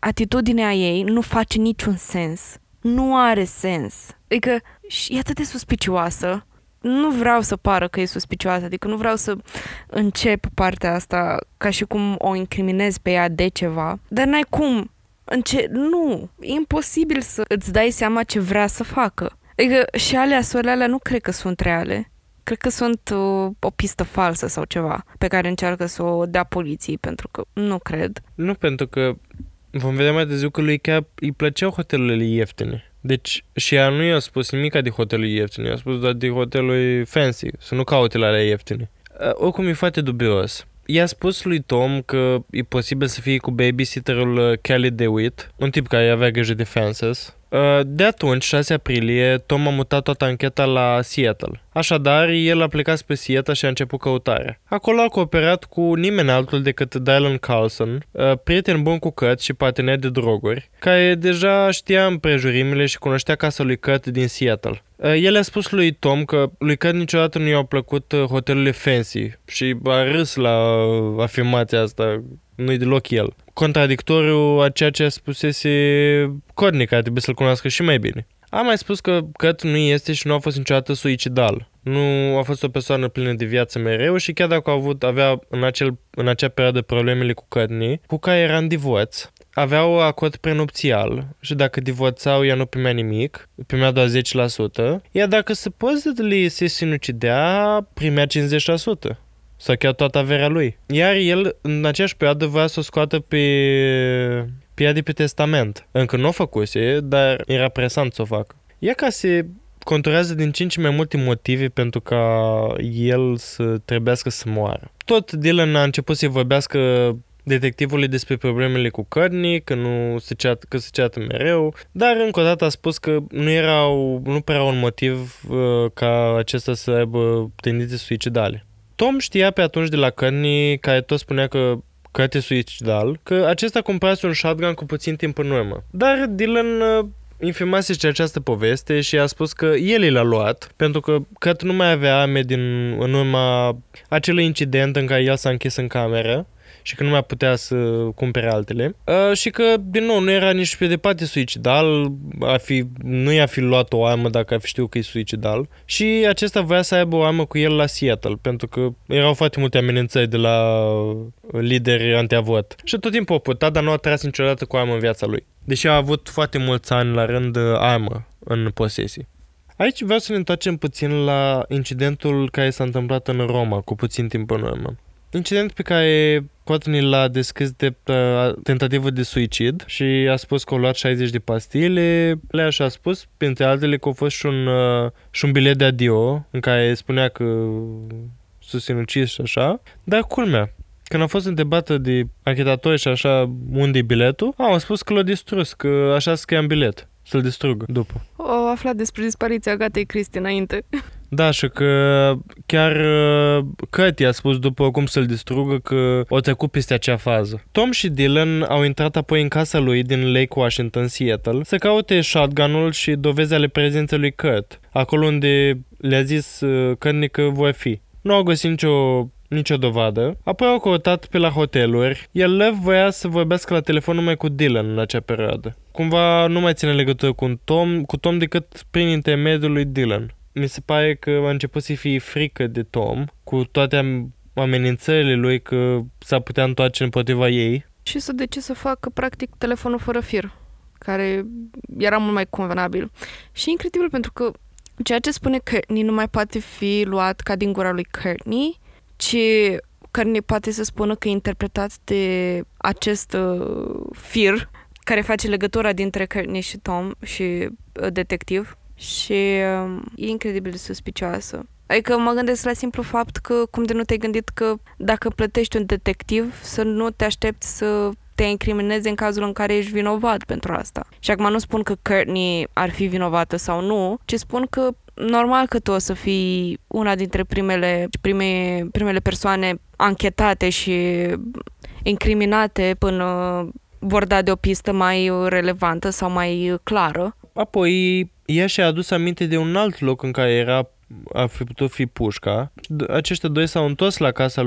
Atitudinea ei nu face niciun sens. Nu are sens. Adică e atât de suspicioasă. Nu vreau să pară că e suspicioasă, adică nu vreau să încep partea asta ca și cum o incriminez pe ea de ceva, dar n-ai cum, nu, e imposibil să îți dai seama ce vrea să facă. Adică și alea nu cred că sunt reale, cred că sunt o pistă falsă sau ceva pe care încearcă să o dea poliției, pentru că nu cred. Nu, pentru că vom vedea mai târziu că lui chiar îi plăceau hotelurile ieftine. Deci și ea nu i-a spus nimica de hotelul ieftin, i-a spus doar de hotelul fancy, să nu caute la alea ieftine. Oricum e foarte dubios. I-a spus lui Tom că e posibil să fie cu babysitterul Kelly DeWitt, un tip care avea grijă de Frances. De atunci, 6 aprilie, Tom a mutat toată ancheta la Seattle. Așadar, el a plecat spre Seattle și a început căutarea. Acolo a cooperat cu nimeni altul decât Dylan Carlson, prieten bun cu Cut și partener de droguri, care deja știa împrejurimile și cunoștea casa lui Cut din Seattle. El a spus lui Tom că lui Cut niciodată nu i-au plăcut hotelurile fancy și a râs la afirmația asta, nu-i deloc el. Contradictoriu a ceea ce spusese Courtney, care trebuie să-l cunoască și mai bine. A mai spus că Cut nu este și nu a fost niciodată suicidal. Nu a fost o persoană plină de viață mereu și chiar dacă avea în acea perioadă problemele cu Courtney, cu care era în divorț, avea un acord prenupțial și dacă divorțau ea nu primea nimic, primea doar 10%, iar dacă supposedly se sinucidea, primea 50%. Sau chiar toată averea lui. Iar el, în aceeași perioadă, voia să o scoată pe ea de pe testament. Încă nu o făcuse, dar era presant să o facă. Ea ca se conturează din 5 mai multe motive pentru ca el să trebuiască să moară. Tot Dylan a început să-i vorbească detectivului despre problemele cu Courtney, că se ceată mereu, dar încă o dată a spus că nu prea era un motiv ca acesta să aibă tendințe suicidale. Tom știa pe atunci de la Courtney, care tot spunea că e suicidal, că acesta cumpărase un shotgun cu puțin timp în urmă. Dar Dylan infirmase și această poveste și a spus că el l-a luat, pentru că Cut nu mai avea arme în urma acelui incident în care el s-a închis în cameră și că nu mai putea să cumpere altele. Și că, din nou, nu era nici pe departe suicidal, nu i-a fi luat o armă dacă ar fi știut că e suicidal. Și acesta voia să aibă o armă cu el la Seattle, pentru că erau foarte multe amenințări de la lideri antiavot. Și tot timpul a putat, dar nu a tras niciodată cu armă în viața lui. Deși a avut foarte mulți ani la rând armă în posesie. Aici vreau să ne întoarcem puțin la incidentul care s-a întâmplat în Roma, cu puțin timp în urmă. Incident pe care Courtney l-a descris de tentativă de suicid și a spus că a luat 60 de pastile. Lea și-a spus, printre altele, că a fost și un bilet de adio în care spunea că s-a sinucis și așa. Dar culmea, când a fost întrebată de anchetatori și așa unde-i biletul, au spus că l-a distrus, că așa scria în bilet, să-l distrugă după. Au aflat despre dispariția gatei Cristi înainte. Da, și că chiar Cut i-a spus după cum să-l distrugă că o trecut peste acea fază. Tom și Dylan au intrat apoi în casa lui din Lake Washington, Seattle, să caute shotgun-ul și dovezi ale prezenței lui Cut, acolo unde le-a zis Courtney că voi fi. Nu au găsit nicio dovadă. Apoi au căutat pe la hoteluri, iar Love voia să vorbească la telefon numai cu Dylan în acea perioadă. Cumva nu mai ține legătură cu Tom decât prin intermediul lui Dylan. mi se pare că a început să-i fie frică de Tom, cu toate amenințările lui că s-ar putea întoarce împotriva ei. Și să decide să facă, practic, telefonul fără fir, care era mult mai convenabil. Și incredibil, pentru că ceea ce spune Courtney nu mai poate fi luat ca din gura lui Courtney, ci Courtney poate să spună că e interpretat de acest fir care face legătura dintre Courtney și Tom și detectiv. Și e incredibil de suspicioasă. Adică mă gândesc la simplu fapt că cum de nu te-ai gândit că dacă plătești un detectiv să nu te aștepți să te incrimineze în cazul în care ești vinovat pentru asta. Și acum nu spun că Courtney ar fi vinovată sau nu, ci spun că normal că tu o să fii una dintre primele persoane anchetate și incriminate până vor da de o pistă mai relevantă sau mai clară. Apoi ea și-a adus aminte de un alt loc în care ar fi putut fi pușca. Aceștia doi s-au întors la casa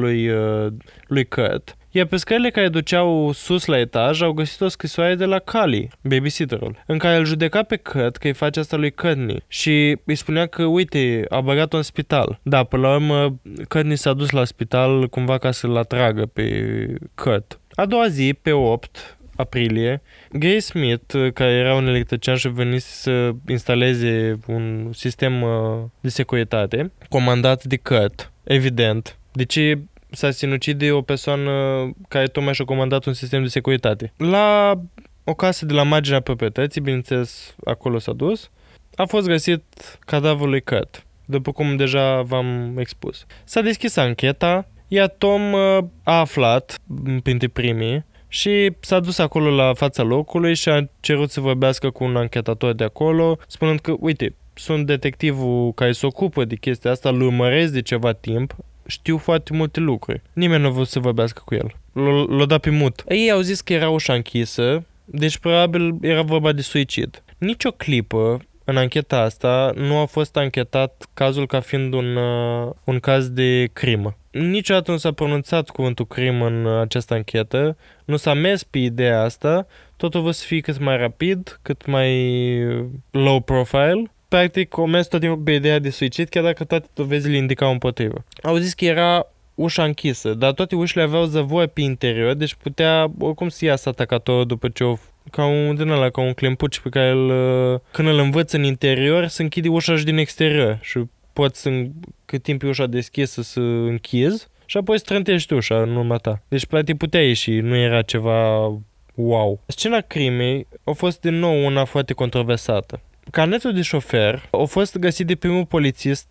lui Kurt. Iar pe scările care duceau sus la etaj au găsit o scrisoare de la Callie, babysitterul, în care îl judeca pe Kurt că îi face asta lui Courtney și îi spunea că, uite, a băgat-o în spital. Da, până la urmă, Courtney s-a dus la spital cumva ca să-l atragă pe Kurt. A doua zi, pe 8 aprilie, Gray Smith, care era un electrician și venise să instaleze un sistem de securitate, comandat de Kurt, evident. Deci s-a sinucid de o persoană care tocmai și-a comandat un sistem de securitate. La o casă de la marginea proprietății, bineînțeles, acolo s-a dus, a fost găsit cadavrul lui Kurt, după cum deja v-am expus. S-a deschis ancheta, iar Tom a aflat printre primii și s-a dus acolo la fața locului și a cerut să vorbească cu un anchetator de acolo, spunând că, uite, sunt detectivul care se ocupă de chestia asta, îl urmăresc de ceva timp, știu foarte multe lucruri. Nimeni nu a vrut să vorbească cu el. L-a dat pe mut. Ei au zis că era ușa închisă, deci probabil era vorba de suicid. Nici o clipă în ancheta asta nu a fost anchetat cazul ca fiind un caz de crimă. Niciodată nu s-a pronunțat cuvântul crimă în această anchetă, nu s-a mers pe ideea asta, totul va să fie cât mai rapid, cât mai low profile. Practic, o mers tot timpul pe ideea de suicid, chiar dacă toate dovezile indicau împotrivă. Au zis că era ușa închisă, dar toate ușile aveau zăvoare pe interior, deci putea oricum să iasă atacatorul după ce ca un clempuci pe care când îl învăță în interior, să închide ușa și din exterior și poți cât timp e ușa deschisă să închizi și apoi strântești ușa în urma ta. Deci practic putea ieși, nu era ceva wow. Scena crimei a fost din nou una foarte controversată. Carnetul de șofer a fost găsit de primul polițist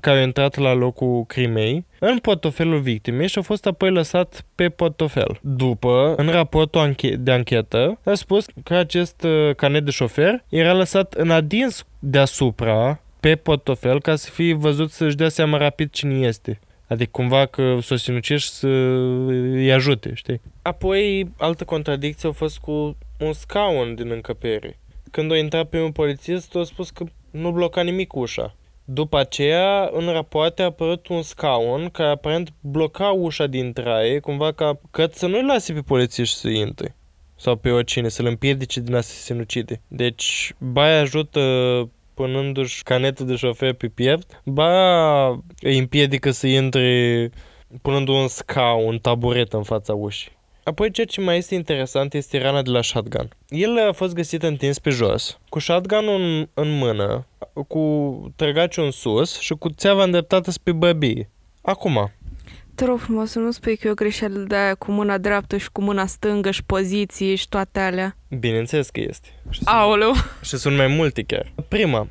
care a intrat la locul crimei în portofelul victimei și a fost apoi lăsat pe portofel. După, în raportul de anchetă, a spus că acest carnet de șofer era lăsat în adins deasupra pe portofel ca să fie văzut să-și dea seama rapid cine este. Adică cumva că s-o sinucești să îi ajute, știi? Apoi, altă contradicție a fost cu un scaun din încăpere. Când a intrat primul polițist, a spus că nu bloca nimic ușa. După aceea, în rapoarte a apărut un scaun care aparent bloca ușa din traie, cumva ca să nu-i lase pe polițiști să intre. Sau pe oricine, să-l împiedice din a se sinucide. Deci, ba ajută punându-și canetul de șofer pe piept, ba îi împiedică să intre punându-i un scaun, un taburet în fața ușii. Apoi ceea ce mai este interesant este rana de la shotgun. El a fost găsit întins pe jos, cu shotgun-ul în mână, cu trăgaciul în sus și cu țeava îndreptată spre bărbie. Acum. Te rog frumos să nu spui că e o greșeală de aia cu mâna dreaptă și cu mâna stângă și poziții și toate alea. Bineînțeles că este. Aoleu! Și sunt mai multe chiar. Prima.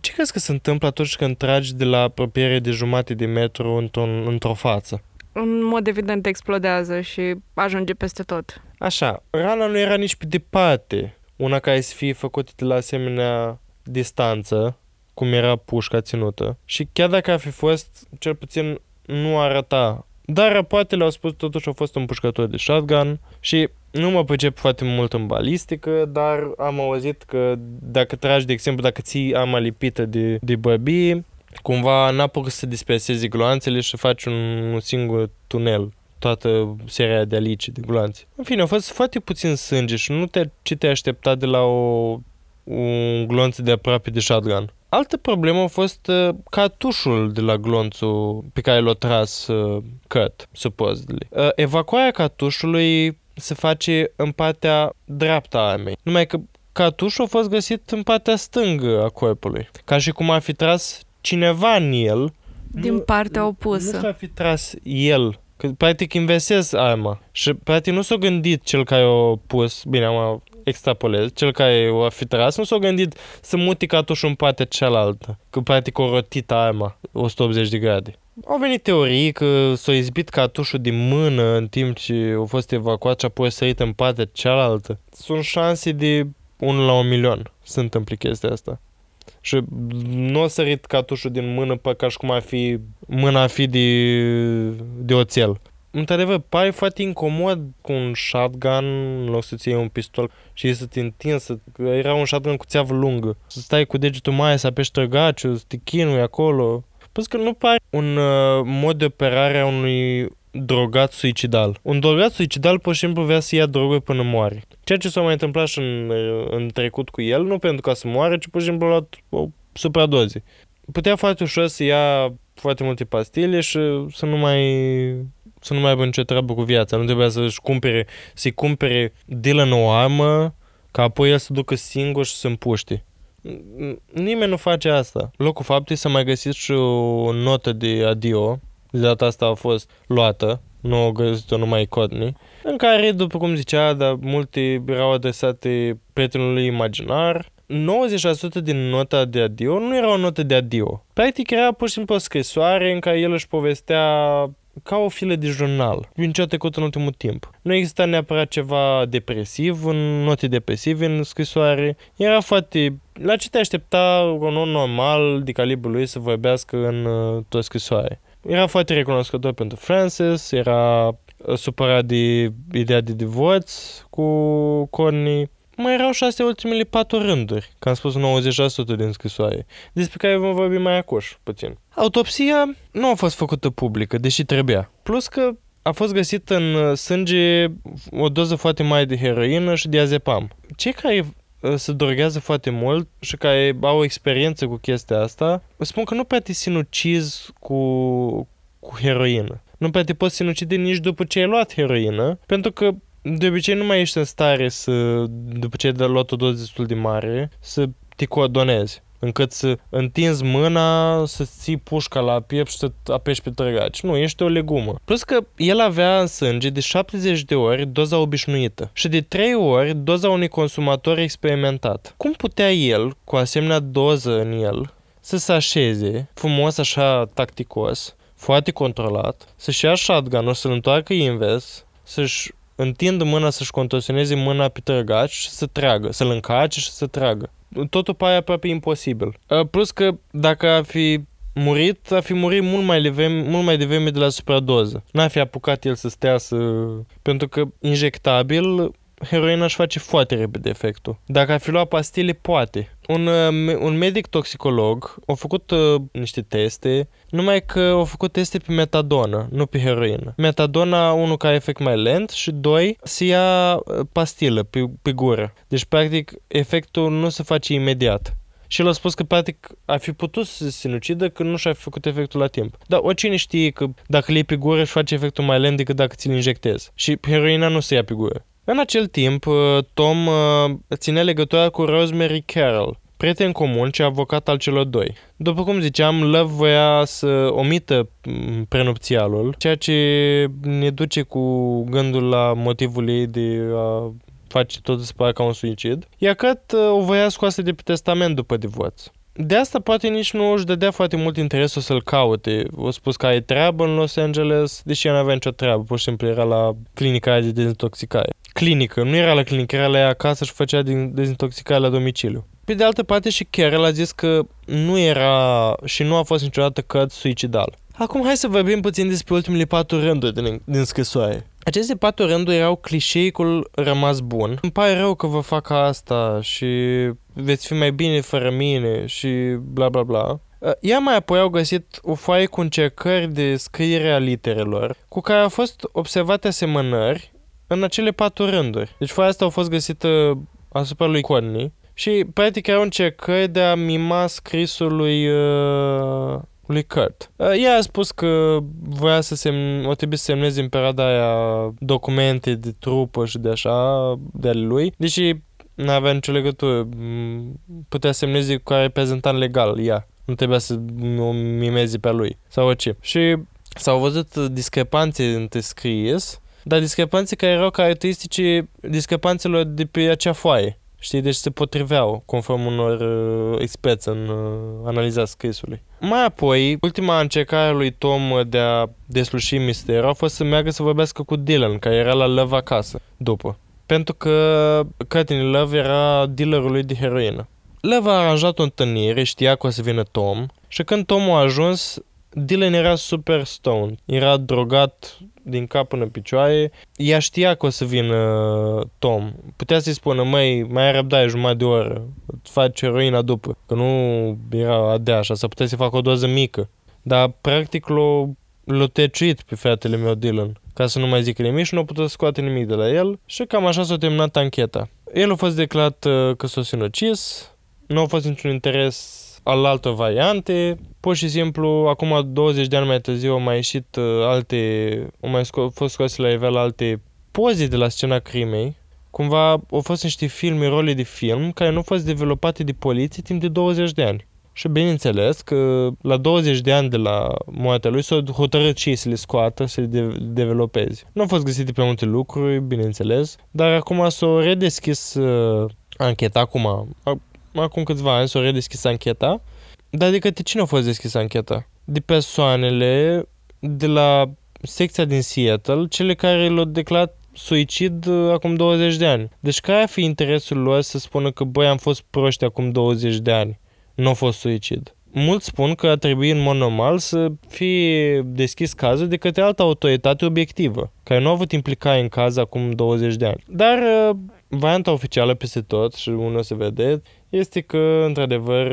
Ce crezi că se întâmplă atunci când tragi de la apropiere de jumate de metru într-o față? În mod evident explodează și ajunge peste tot. Așa, rana nu era nici pe departe una care să fie făcută de la asemenea distanță, cum era pușca ținută. Și chiar dacă ar fi fost, cel puțin nu arăta. Dar rapoartele au spus totuși a fost un împușcător de shotgun și nu mă pricep foarte mult în balistică, dar am auzit că dacă tragi, de exemplu, dacă ții arma lipită de bărbie, cumva n-apucă să se disperseze gloanțele și faci un singur tunel, toată seria de alici, de gloanțe. În fine, au fost foarte puțin sânge și nu te aștepta de la un gloanț de aproape de shotgun. Altă problemă a fost cartușul de la glonțul pe care l-a tras Kurt, supposedly. Evacuarea cartușului se face în partea dreaptă a armei, numai că cartușul a fost găsit în partea stângă a corpului, ca și cum ar fi tras cineva în el. Din partea opusă. Nu s-ar fi tras el, că practic inversez arma. Și practic nu s-a gândit cel care o pus, bine, am extrapolez, cel care o fi tras, nu s-a gândit să muti cartușul în partea cealaltă, că practic o rotit arma 180 de grade. Au venit teorii că s-a izbit cartușul din mână în timp ce a fost evacuat și apoi sărit în partea cealaltă. Sunt șanse de 1 la 1.000.000 se întâmplă chestia asta. Și nu a sărit cartușul din mână ca și cum ar fi mâna fi de oțel. Într-adevăr, pare foarte incomod cu un shotgun în loc să-ți iei un pistol și să te întinzi, era un shotgun cu țeavă lungă. Să stai cu degetul mare, să apeși trăgaciul, să te chinui acolo. Păi că nu pare un mod de operare a unui drogat suicidal. Un drogat suicidal pur și simplu vrea să ia droguri până moare. Ceea ce s-a mai întâmplat și în trecut cu el, nu pentru ca să moare, ci pur și simplu a luat o supradoze. Putea foarte ușor să ia foarte multe pastile și să nu mai aibă nicio treabă cu viața. Nu trebuia să-i cumpere Dylan o armă, ca apoi el să ducă singur și să împuște. Nimeni nu face asta. Locul faptului să mai găsiți și o notă de adio, de data asta a fost luată, nu o găsit-o numai Courtney, în care, după cum zicea, dar multe erau adresate prietenului imaginar. 90% din nota de adio nu era o notă de adio. Practic era pur și simplu o scrisoare în care el își povestea ca o filă de jurnal, din ce a trecut în ultimul timp. Nu exista neapărat ceva depresiv, note depresive în scrisoare. Era foarte... La ce te aștepta un om normal de calibrul lui să vorbească în o scrisoare? Era foarte recunoscător pentru Frances, era supărat de ideea de divorț cu Courtney. Mai erau și astea ultimele 4 rânduri, că am spus 90% din scrisoare, despre care vom vorbi mai acuși puțin. Autopsia nu a fost făcută publică, deși trebuia. Plus că a fost găsită în sânge o doză foarte mare de heroină și diazepam. Cei care se drogează foarte mult și care au experiență cu chestia asta, spun că nu prea te sinucizi cu heroină. Nu prea te poți sinucide nici după ce ai luat heroină, pentru că de obicei nu mai ești în stare să, după ce ai luat o doză destul de mare, să te coordonezi, încât să întinzi mâna, să ții pușca la piept și să apeși pe trăgaci. Nu, ești o legumă. Plus că el avea în sânge de 70 de ori doza obișnuită și de 3 ori doza unui consumator experimentat. Cum putea el, cu asemenea doză în el, să se așeze frumos, așa tacticos, foarte controlat, să-și ia shotgun-ul, să-l întoarcă invers, să-și întindă mâna, să-și contorsioneze mâna pe trăgaci și să tragă, să-l încarce și să tragă? Totul pare aproape imposibil. Plus că dacă ar fi murit, ar fi murit mult mai devreme de la supradoză. N-ar fi apucat el să stea să... Pentru că injectabil, heroina își face foarte repede efectul. Dacă ar fi luat pastile, poate. Un medic toxicolog a făcut niște teste, numai că au făcut teste pe metadonă, nu pe heroină. Metadona, unul care are efect mai lent și doi, se ia pastilă pe gură. Deci, practic, efectul nu se face imediat. Și l-a spus că, practic, ar fi putut să se sinucidă că nu și-a făcut efectul la timp. Dar oricine știe că dacă le iei pe gură, își face efectul mai lent decât dacă ți-l injectezi. Și heroina nu se ia pe gură. În acel timp, Tom ținea legătura cu Rosemary Carroll, prieten comun și avocat al celor doi. După cum ziceam, Love voia să omită prenupțialul, ceea ce ne duce cu gândul la motivul ei de a face totul să pară ca un suicid, iar că o voia scoasă de pe testament după divorț. De asta poate nici nu își dădea foarte mult interesul să-l caute. O spus că ai treabă în Los Angeles, deși ea n-avea nicio treabă, pur și simplu era la clinica de dezintoxicare. Clinică, nu era la clinică, era la ea acasă și făcea dezintoxicare la domiciliu. Pe de altă parte și Carol a zis că nu era și nu a fost niciodată caz suicidal. Acum hai să vorbim puțin despre ultimele 4 rânduri din scrisoare. Aceste 4 rânduri erau clișeicul rămas bun. Îmi pare rău că vă fac asta și veți fi mai bine fără mine și bla bla bla. Ea mai apoi au găsit o foaie cu încercări de scriere a literelor, cu care au fost observate asemănări în acele 4 rânduri. Deci foaia asta a fost găsită asupra lui Courtney Și practic era un cercări de a mima scrisul lui Kurt. Ea a spus că voia să o trebuie să semneze în perioada aia documente de trupă și de așa, de ale lui, deși n-avea nicio legătură, putea semneze ca reprezentant legal ea, nu trebuia să o mimeze pe lui sau orice. Și s-au văzut discrepanțe între scris, dar discrepanțe care erau caracteristice discrepanțelor de pe acea foaie. Știi, deci se potriveau conform unor experți în analiza scrisului. Mai apoi, ultima încercare a lui Tom de a desluși misterul a fost să meargă să vorbească cu Dylan, care era la Love acasă, după. Pentru că Courtney Love era dealerul lui de heroină. Love a aranjat o întâlnire, știa că o să vină Tom, și când Tom a ajuns, Dylan era super stoned, era drogat din cap până în picioare. Ea știa că o să vină Tom. Putea să-i spună, măi, mai ai răbdare jumătate de oră, îți faci eroina după. Că nu era adea așa, să putea să-i facă o doză mică. Dar practic l-a teciuit pe fratele meu Dylan, ca să nu mai zic nimic, și nu a putut scoate nimic de la el. Și cam așa s-a terminat ancheta. El a fost declarat că s-a sinucis, nu a fost niciun interes al altor variante, pur și simplu, acum 20 de ani mai târziu au mai ieșit fost scoase la nivel alte poze de la scena crimei, cumva au fost niște filme, role de film, care nu au fost dezvoltate de poliție timp de 20 de ani. Și bineînțeles că la 20 de ani de la moartea lui s-au hotărât și să le scoată, să le dezvolteze. Nu au fost găsite pe multe lucruri, bineînțeles, dar acum s-au redeschis ancheta acum câțiva ani s-a redeschis ancheta. Dar de către cine a fost deschisă ancheta? De persoanele de la secția din Seattle, cele care l-au declarat suicid acum 20 de ani. Deci care ar fi interesul lor să spună că băi, am fost proști acum 20 de ani, nu a fost suicid? Mulți spun că ar trebui în mod normal să fie deschis cazul de către altă autoritate obiectivă, care nu a avut implicare în caz acum 20 de ani. Dar varianta oficială peste tot, și unde o să vedeți, este că, într-adevăr,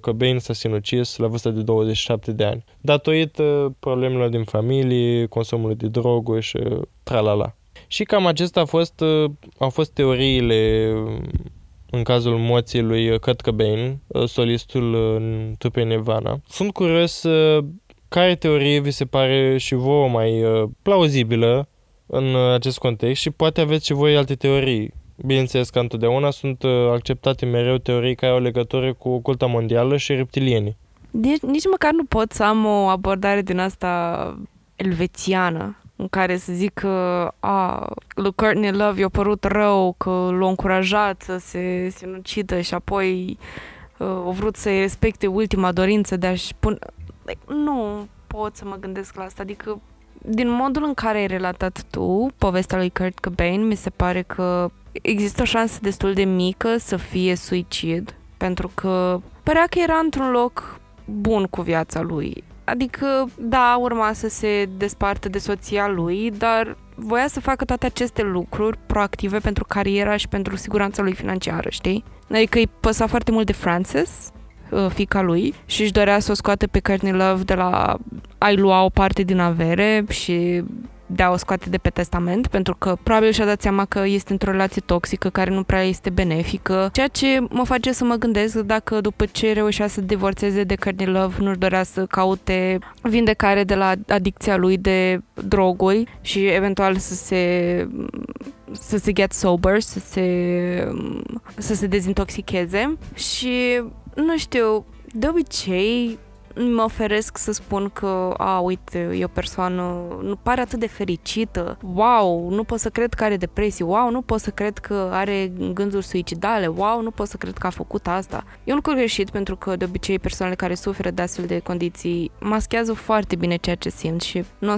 Cobain s-a sinucis la vârsta de 27 de ani, datorită problemelor din familie, consumului de droguri și tralala. Și cam acestea au fost teoriile în cazul moții lui Kurt Cobain, solistul în trupei Nirvana. Sunt curios care teorie vi se pare și vouă mai plauzibilă în acest context și poate aveți și voi alte teorii. Bineînțeles că întotdeauna sunt acceptate mereu teorii care au legătură cu oculta mondială și reptilienii. Nici măcar nu pot să am o abordare din asta elvețiană, în care să zic că lui Courtney Love i-a părut rău, că l-a încurajat să se sinucidă și apoi a vrut să-i respecte ultima dorință de a-și pune... Nu pot să mă gândesc la asta, adică din modul în care ai relatat tu povestea lui Kurt Cobain, mi se pare că există o șansă destul de mică să fie suicid, pentru că părea că era într-un loc bun cu viața lui. Adică, da, urma să se despartă de soția lui, dar voia să facă toate aceste lucruri proactive pentru cariera și pentru siguranța lui financiară, știi? Adică îi păsa foarte mult de Frances, fiica lui, și își dorea să o scoate pe Courtney Love de la a-i lua o parte din avere și de a o scoate de pe testament, pentru că probabil și-a dat seama că este într-o relație toxică care nu prea este benefică, ceea ce mă face să mă gândesc dacă după ce reușea să divorțeze de Courtney Love nu-și dorea să caute vindecare de la adicția lui de droguri și eventual să se get sober, să se dezintoxicheze. Și nu știu, de obicei mă oferesc să spun că, uite, e o persoană, nu pare atât de fericită, wow, nu pot să cred că are depresii, wow, nu pot să cred că are gânduri suicidale, wow, nu pot să cred că a făcut asta. E un lucru greșit, pentru că, de obicei, persoanele care suferă de astfel de condiții maschează foarte bine ceea ce simt și nu o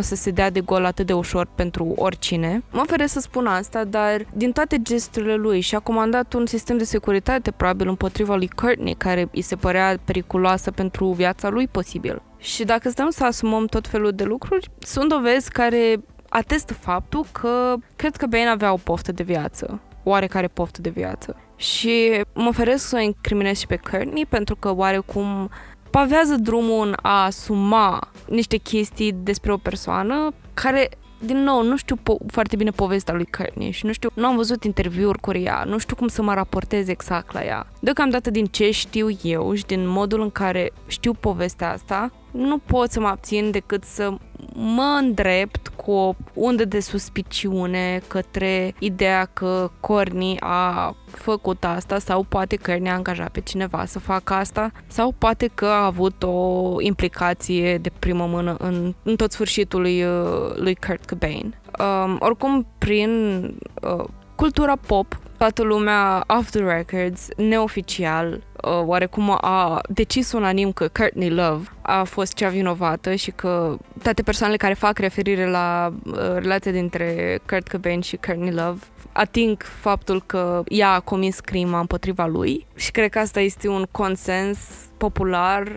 să se dea de gol atât de ușor pentru oricine. Mă oferesc să spun asta, dar din toate gesturile lui și-a comandat un sistem de securitate, probabil, împotriva lui Courtney, care îi se părea periculoasă pentru viața lui posibil. Și dacă stăm să asumăm tot felul de lucruri, sunt dovezi care atestă faptul că cred că Cobain avea o poftă de viață, oarecare poftă de viață. Și mă oferesc să o incriminez și pe Courtney, pentru că oarecum pavează drumul în a asuma niște chestii despre o persoană care din nou, nu știu foarte bine povestea lui Koerner și nu știu, nu am văzut interviuri cu ea, nu știu cum să mă raportez exact la ea. Deocamdată din ce știu eu și din modul în care știu povestea asta, nu pot să mă abțin decât să mă îndrept cu o undă de suspiciune către ideea că Koerner a făcut asta sau poate că ne-a angajat pe cineva să facă asta sau poate că a avut o implicație de primă mână în tot sfârșitul lui Kurt Cobain. Oricum, prin cultura pop, toată lumea off the records, neoficial, oarecum a decis unanim că Courtney Love a fost cea vinovată și că toate persoanele care fac referire la relația dintre Kurt Cobain și Courtney Love ating faptul că ea a comis crima împotriva lui și cred că asta este un consens popular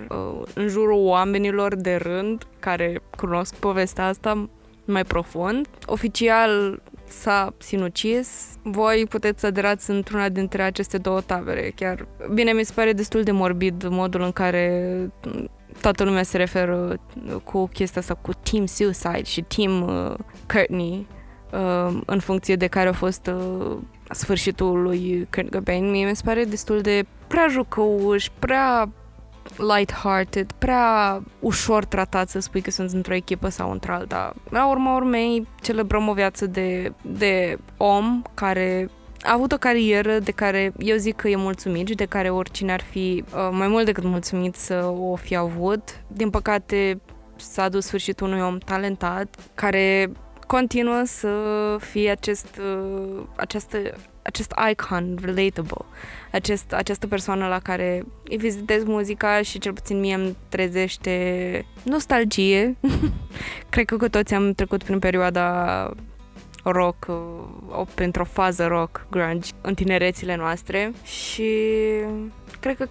în jurul oamenilor de rând care cunosc povestea asta mai profund. Oficial s-a sinucis. Voi puteți să aderați într-una dintre aceste două tabere. Chiar, bine, mi se pare destul de morbid modul în care toată lumea se referă cu chestia asta, cu Team Suicide și Team Courtney, în funcție de care a fost sfârșitul lui Kurt Cobain. Mie mi se pare destul de prea jucăuș, prea light-hearted, prea ușor tratat să spui că sunt într-o echipă sau într-alta. La urma urmei, celebrăm o viață de om care a avut o carieră de care eu zic că e mulțumit și de care oricine ar fi mai mult decât mulțumit să o fi avut. Din păcate, s-a dus sfârșitul unui om talentat care continuă să fie acest icon relatable, această persoană la care îi vizitez muzica și cel puțin mie îmi trezește nostalgie. Cred că toți am trecut prin perioada rock, printr-o fază rock, grunge, în tinerețile noastre și cred că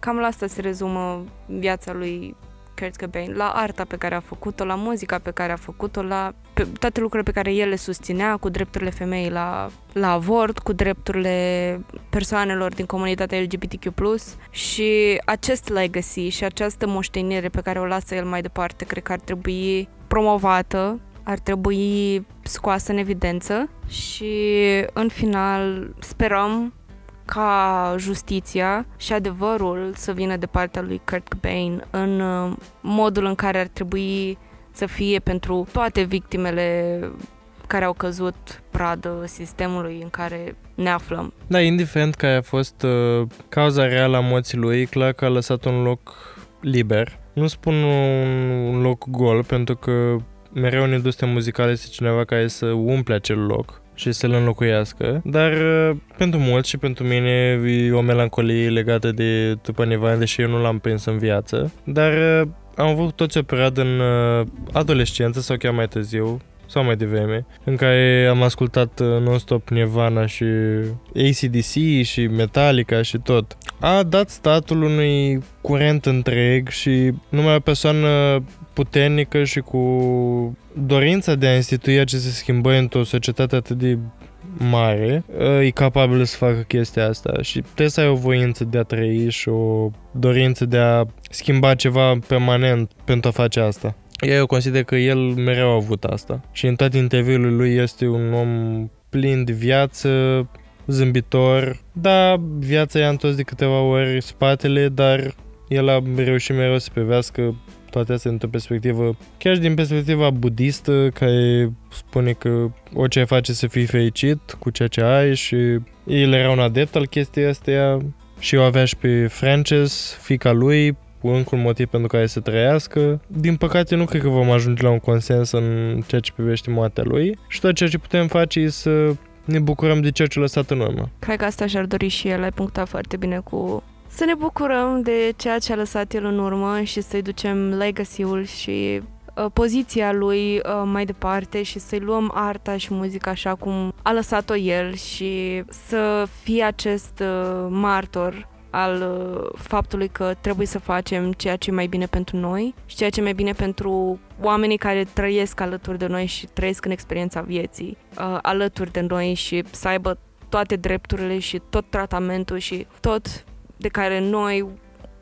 cam la asta se rezumă viața lui Kurt Cobain, la arta pe care a făcut-o, la muzica pe care a făcut-o, la toate lucrurile pe care el le susținea, cu drepturile femeii la avort, cu drepturile persoanelor din comunitatea LGBTQ+, și acest legacy și această moștenire pe care o lasă el mai departe, cred că ar trebui promovată, ar trebui scoasă în evidență și, în final, sperăm ca justiția și adevărul să vină de partea lui Kurt Cobain în modul în care ar trebui să fie pentru toate victimele care au căzut pradă sistemului în care ne aflăm. Da, indiferent care a fost cauza reală a moții lui, clar că a lăsat un loc liber. Nu spun un loc gol, pentru că mereu în industria muzicală este cineva care să umple acel loc și să-l înlocuiască, dar pentru mulți și pentru mine e o melancolie legată de Tupaneva, deși eu nu l-am prins în viață, dar am avut toți o perioadă în adolescență sau chiar mai târziu sau mai devreme, în care am ascultat non-stop Nirvana și AC/DC și Metallica și tot. A dat statul unui curent întreg și numai o persoană puternică și cu dorința de a institui aceste schimbări într-o societate atât de mare e capabilă să facă chestia asta și trebuie să ai o voință de a trăi și o dorință de a schimba ceva permanent pentru a face asta. Eu consider că el mereu a avut asta și în toate interviurile lui este un om plin de viață, zâmbitor, da, viața i-a întors de câteva ori spatele, dar el a reușit mereu să privească toate astea într-o perspectivă, chiar și din perspectiva budistă, care spune că orice ai face să fii fericit cu ceea ce ai și el era un adept al chestiei astea și eu avea și pe Frances, fiica lui, cu încă un motiv pentru care să trăiască. Din păcate nu cred că vom ajunge la un consens în ceea ce privește moartea lui și tot ceea ce putem face e să ne bucurăm de ceea ce a lăsat în urmă. Cred că asta și-ar dori și el, ai punctat foarte bine cu să ne bucurăm de ceea ce a lăsat el în urmă și să-i ducem legacy-ul și poziția lui mai departe și să-i luăm arta și muzica așa cum a lăsat-o el și să fie acest martor al faptului că trebuie să facem ceea ce e mai bine pentru noi și ceea ce e mai bine pentru oamenii care trăiesc alături de noi și trăiesc în experiența vieții alături de noi și să aibă toate drepturile și tot tratamentul și tot de care noi,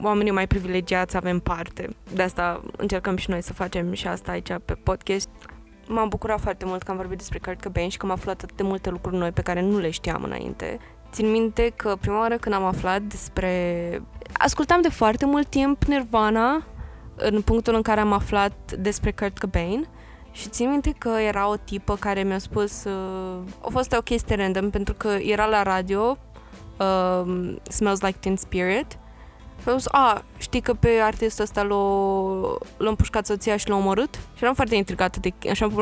oamenii mai privilegiați, avem parte. De asta încercăm și noi să facem și asta aici pe podcast. m-am bucurat foarte mult că am vorbit despre Kurt Cobain și că am aflat atât de multe lucruri noi pe care nu le știam înainte. Țin minte că prima oară când am aflat despre... Ascultam de foarte mult timp Nirvana în punctul în care am aflat despre Kurt Cobain și țin minte că era o tipă care mi-a spus... A fost o chestie random pentru că era la radio Smells Like Teen Spirit. Și am zis, știi că pe artistul ăsta l-a împușcat soția și l-a omorât? Și eram foarte intrigată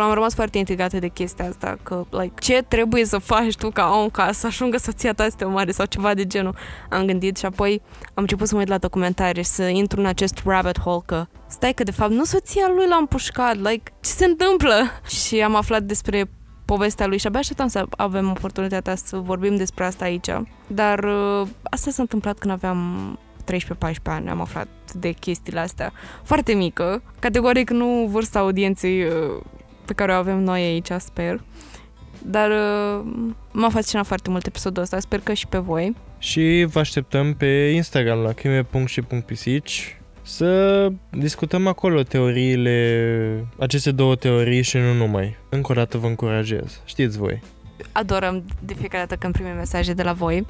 am rămas foarte intrigată de chestia asta, că, like, ce trebuie să faci tu ca om ca să ajungă soția ta să te omoare sau ceva de genul, am gândit și apoi am început să mă uit la documentare și să intru în acest rabbit hole că, stai că, de fapt, nu soția lui l-a împușcat, like, ce se întâmplă? Și am aflat despre povestea lui și abia așteptam să avem oportunitatea să vorbim despre asta aici, dar asta s-a întâmplat când aveam 13-14 ani, am aflat de chestiile astea. Foarte mică, categoric nu vârsta audienței pe care o avem noi aici, sper. Dar m-a fascinat foarte mult episodul ăsta, sper că și pe voi. Și vă așteptăm pe Instagram la crime.și.pisici să discutăm acolo teoriile, aceste două teorii și nu numai. Încă o dată vă încurajez, știți voi. Adorăm de fiecare dată când primim mesaje de la voi.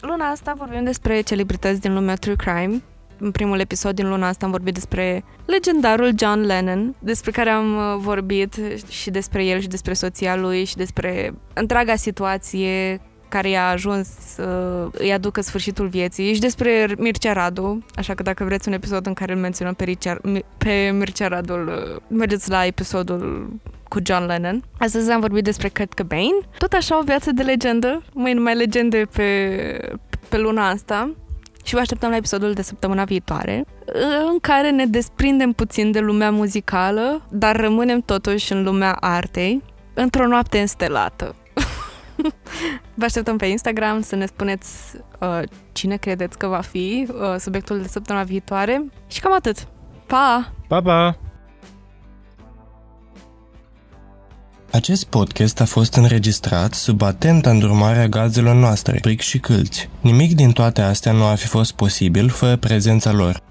Luna asta vorbim despre celebrități din lumea true crime. În primul episod din luna asta am vorbit despre legendarul John Lennon, despre care am vorbit și despre el și despre soția lui și despre întreaga situație care i-a ajuns să îi aducă sfârșitul vieții și despre Mircea Radu, așa că dacă vreți un episod în care îl menționăm pe Mircea Radu, mergeți la episodul cu John Lennon. Astăzi am vorbit despre Kurt Cobain, tot așa o viață de legendă, mai numai legende pe luna asta și vă așteptăm la episodul de săptămâna viitoare în care ne desprindem puțin de lumea muzicală, dar rămânem totuși în lumea artei, într-o noapte înstelată. Vă așteptăm pe Instagram să ne spuneți cine credeți că va fi subiectul de săptămâna viitoare și cam atât. Pa! Pa, pa! Acest podcast a fost înregistrat sub atenta îndrumare a gazelor noastre, Pric și Câlți. Nimic din toate astea nu ar fi fost posibil fără prezența lor.